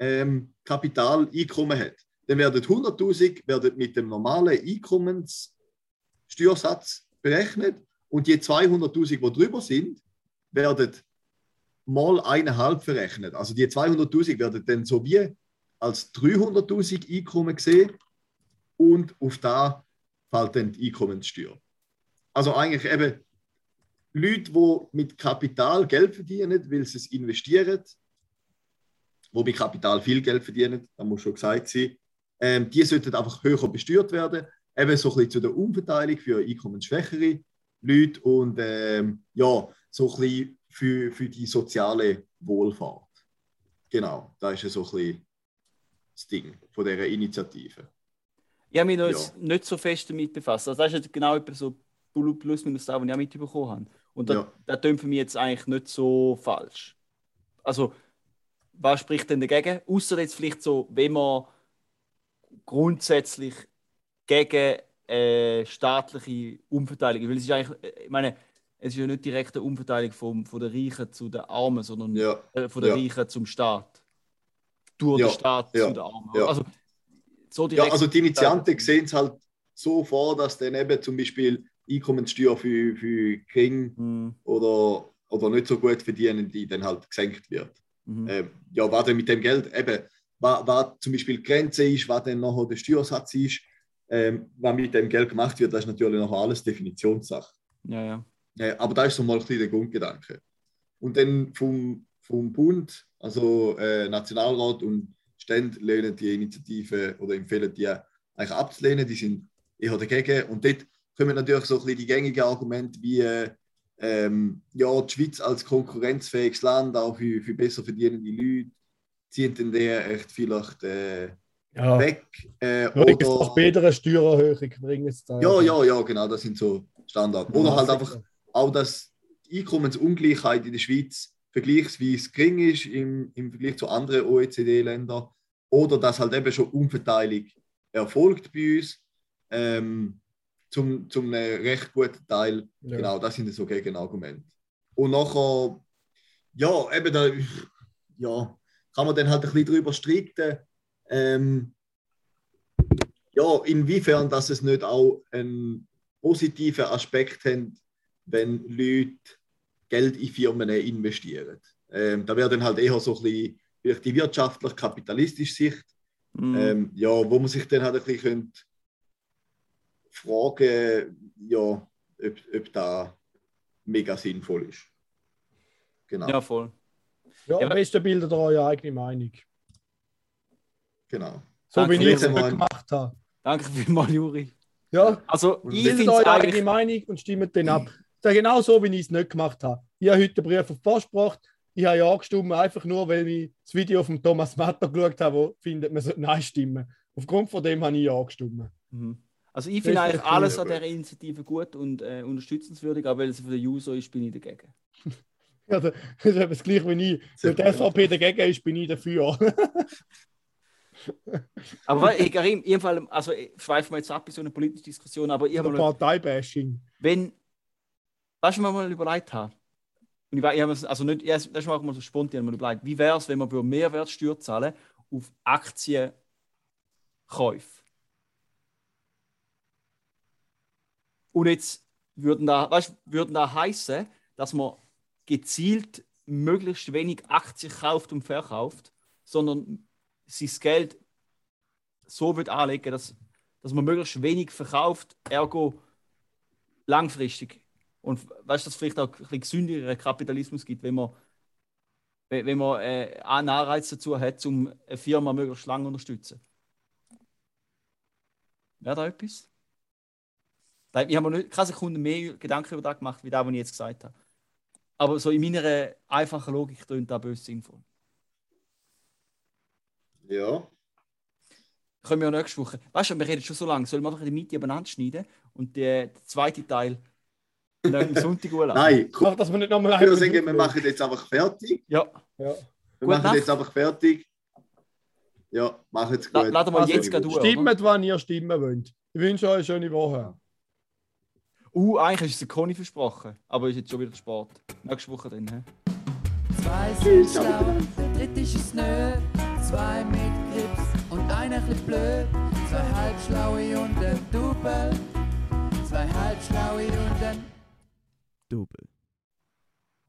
ähm, Kapitaleinkommen hat, dann werden hunderttausend werden mit dem normalen Einkommenssteuersatz berechnet und je zweihunderttausend, die drüber sind, werden mal eineinhalb verrechnet. Also die zweihunderttausend werden dann so wie als dreihunderttausend Einkommen gesehen und auf da fällt dann die Einkommenssteuer. Also eigentlich eben Leute, die mit Kapital Geld verdienen, weil sie es investieren, die mit Kapital viel Geld verdienen, das muss schon gesagt sein, ähm, die sollten einfach höher besteuert werden, eben so ein bisschen zu der Umverteilung für einkommensschwächere Leute und ähm, ja, so ein bisschen für, für die soziale Wohlfahrt. Genau, das ist ja so ein bisschen das Ding von dieser Initiative. Ich habe mich ja. jetzt nicht so fest damit befasst. Also das ist genau so plus minus das, was ich mitbekommen habe. Und das, ja. das klingt für mich jetzt eigentlich nicht so falsch. Also, was spricht denn dagegen? Außer jetzt vielleicht so, wenn man grundsätzlich gegen äh, staatliche Umverteilung ist. Weil es ist eigentlich, ich meine, es ist ja nicht direkt eine Umverteilung vom, von den Reichen zu den Armen, sondern ja. äh, von den ja. Reichen zum Staat. Durch ja. den Staat ja. zu den Armen. Ja. Also, so direkt ja, also die Initianten sehen es halt so vor, dass dann eben zum Beispiel Einkommenssteuer für, für gering mhm. oder, oder nicht so gut verdienen, die dann halt gesenkt wird. Mhm. Ähm, ja, was denn mit dem Geld eben, was, was zum Beispiel die Grenze ist, was dann nachher der Steuersatz ist, ähm, was mit dem Geld gemacht wird, das ist natürlich nachher alles Definitionssache. Ja, ja. Äh, aber da ist so mal ein bisschen der Grundgedanke. Und dann vom, vom Bund, also äh, Nationalrat und Stände lehnen die Initiative oder empfehlen die eigentlich abzulehnen, die sind eher dagegen und dort kommen natürlich so ein bisschen die gängigen Argumente wie äh, ähm, ja, die Schweiz als konkurrenzfähiges Land, auch für, für besser verdienende Leute, ziehen dann echt vielleicht äh, ja. weg. Äh, oder später eine Steuererhöhung bringen es da. Ja, ja, ja, genau, das sind so Standard. Oder ja, halt sicher. Einfach auch, dass die Einkommensungleichheit in der Schweiz vergleichsweise gering ist im, im Vergleich zu anderen O E C D-Ländern. Oder dass halt eben schon Umverteilung erfolgt bei uns. Ähm, Zum, zum einem recht guten Teil. Ja. Genau, das sind so Gegenargumente. Und nachher, ja, eben, da, ja, kann man dann halt ein bisschen darüber streiten, ähm, ja, inwiefern, dass es nicht auch einen positiven Aspekt hat, wenn Leute Geld in Firmen investieren. Ähm, da wäre dann halt eher so ein bisschen vielleicht die wirtschaftlich-kapitalistische Sicht, mm. ähm, ja, wo man sich dann halt ein bisschen fragen, ja, ob, ob das mega sinnvoll ist. Genau. Ja, voll. Ja, am besten bildet ihr eure eigene Meinung. Genau. So danke, wie ich es gemacht habe. Danke vielmals, Juri. Ja, also, ich bildet eure eigentlich... eigene Meinung und stimmt den ab. Das ist genau so, wie ich es nicht gemacht habe. Ich habe heute den Brief auf die Post gebracht. Ich habe ja gestimmt, einfach nur, weil ich das Video von Thomas Matter geschaut habe, wo findet man so Nein stimmen. Aufgrund von dem habe ich ja gestimmt. Mhm. Also ich finde eigentlich alles an dieser Initiative gut und äh, unterstützenswürdig, aber weil es für den User ist, bin ich dagegen. Ja, das ist eben das Gleiche wie ich. Wenn die S V P dagegen ist, bin ich dafür. Aber ich Karim, in jedem Fall, also schweifen wir jetzt ab in so eine politische Diskussion, aber ich habe mal... Parteibashing. Wenn... Was ich mir mal überlegt habe, und ich weiß, also nicht, das ist mir auch mal so spontan mal überlegt, wie wäre es, wenn wir Mehrwertsteuer zahlen auf Aktienkäufe? Und jetzt würden da, weißt, würden da heißen, dass man gezielt möglichst wenig Aktien kauft und verkauft, sondern sein Geld so wird anlegen, dass, dass man möglichst wenig verkauft, ergo langfristig. Und weißt du, dass es vielleicht auch ein bisschen gesünderen Kapitalismus gibt, wenn man, wenn man äh, einen Anreiz dazu hat, um eine Firma möglichst lange zu unterstützen. Wäre da etwas? Ich habe mir nicht, keine Sekunde mehr Gedanken über das gemacht, wie das, was ich jetzt gesagt habe. Aber so in meiner einfachen Logik tönt das böse sinnvoll. Ja. Können wir ja nächste Woche. Weißt du, wir reden schon so lange. Sollen wir einfach die Mitte übereinander schneiden und den zweiten Teil am Sonntag anlassen? Nein, guck, mach, dass wir nicht nochmal ich würde sagen, wir machen jetzt einfach fertig. Ja. ja. Wir gut machen Nacht. Jetzt einfach fertig. Ja, machen es gut. Laden wir also, jetzt gerade durch. Stimmt, wann ihr stimmen wollt. Ich wünsche euch eine schöne Woche. Uh, eigentlich ist es Conny versprochen, aber ist jetzt schon wieder zu spät. Nächste Woche dann, hä? Zwei sind schlau, der dritte ist es nö. Zwei mit Grips und einer chli blöd. Zwei halbschlaue und ein Double. Zwei halbschlaue und ein Double.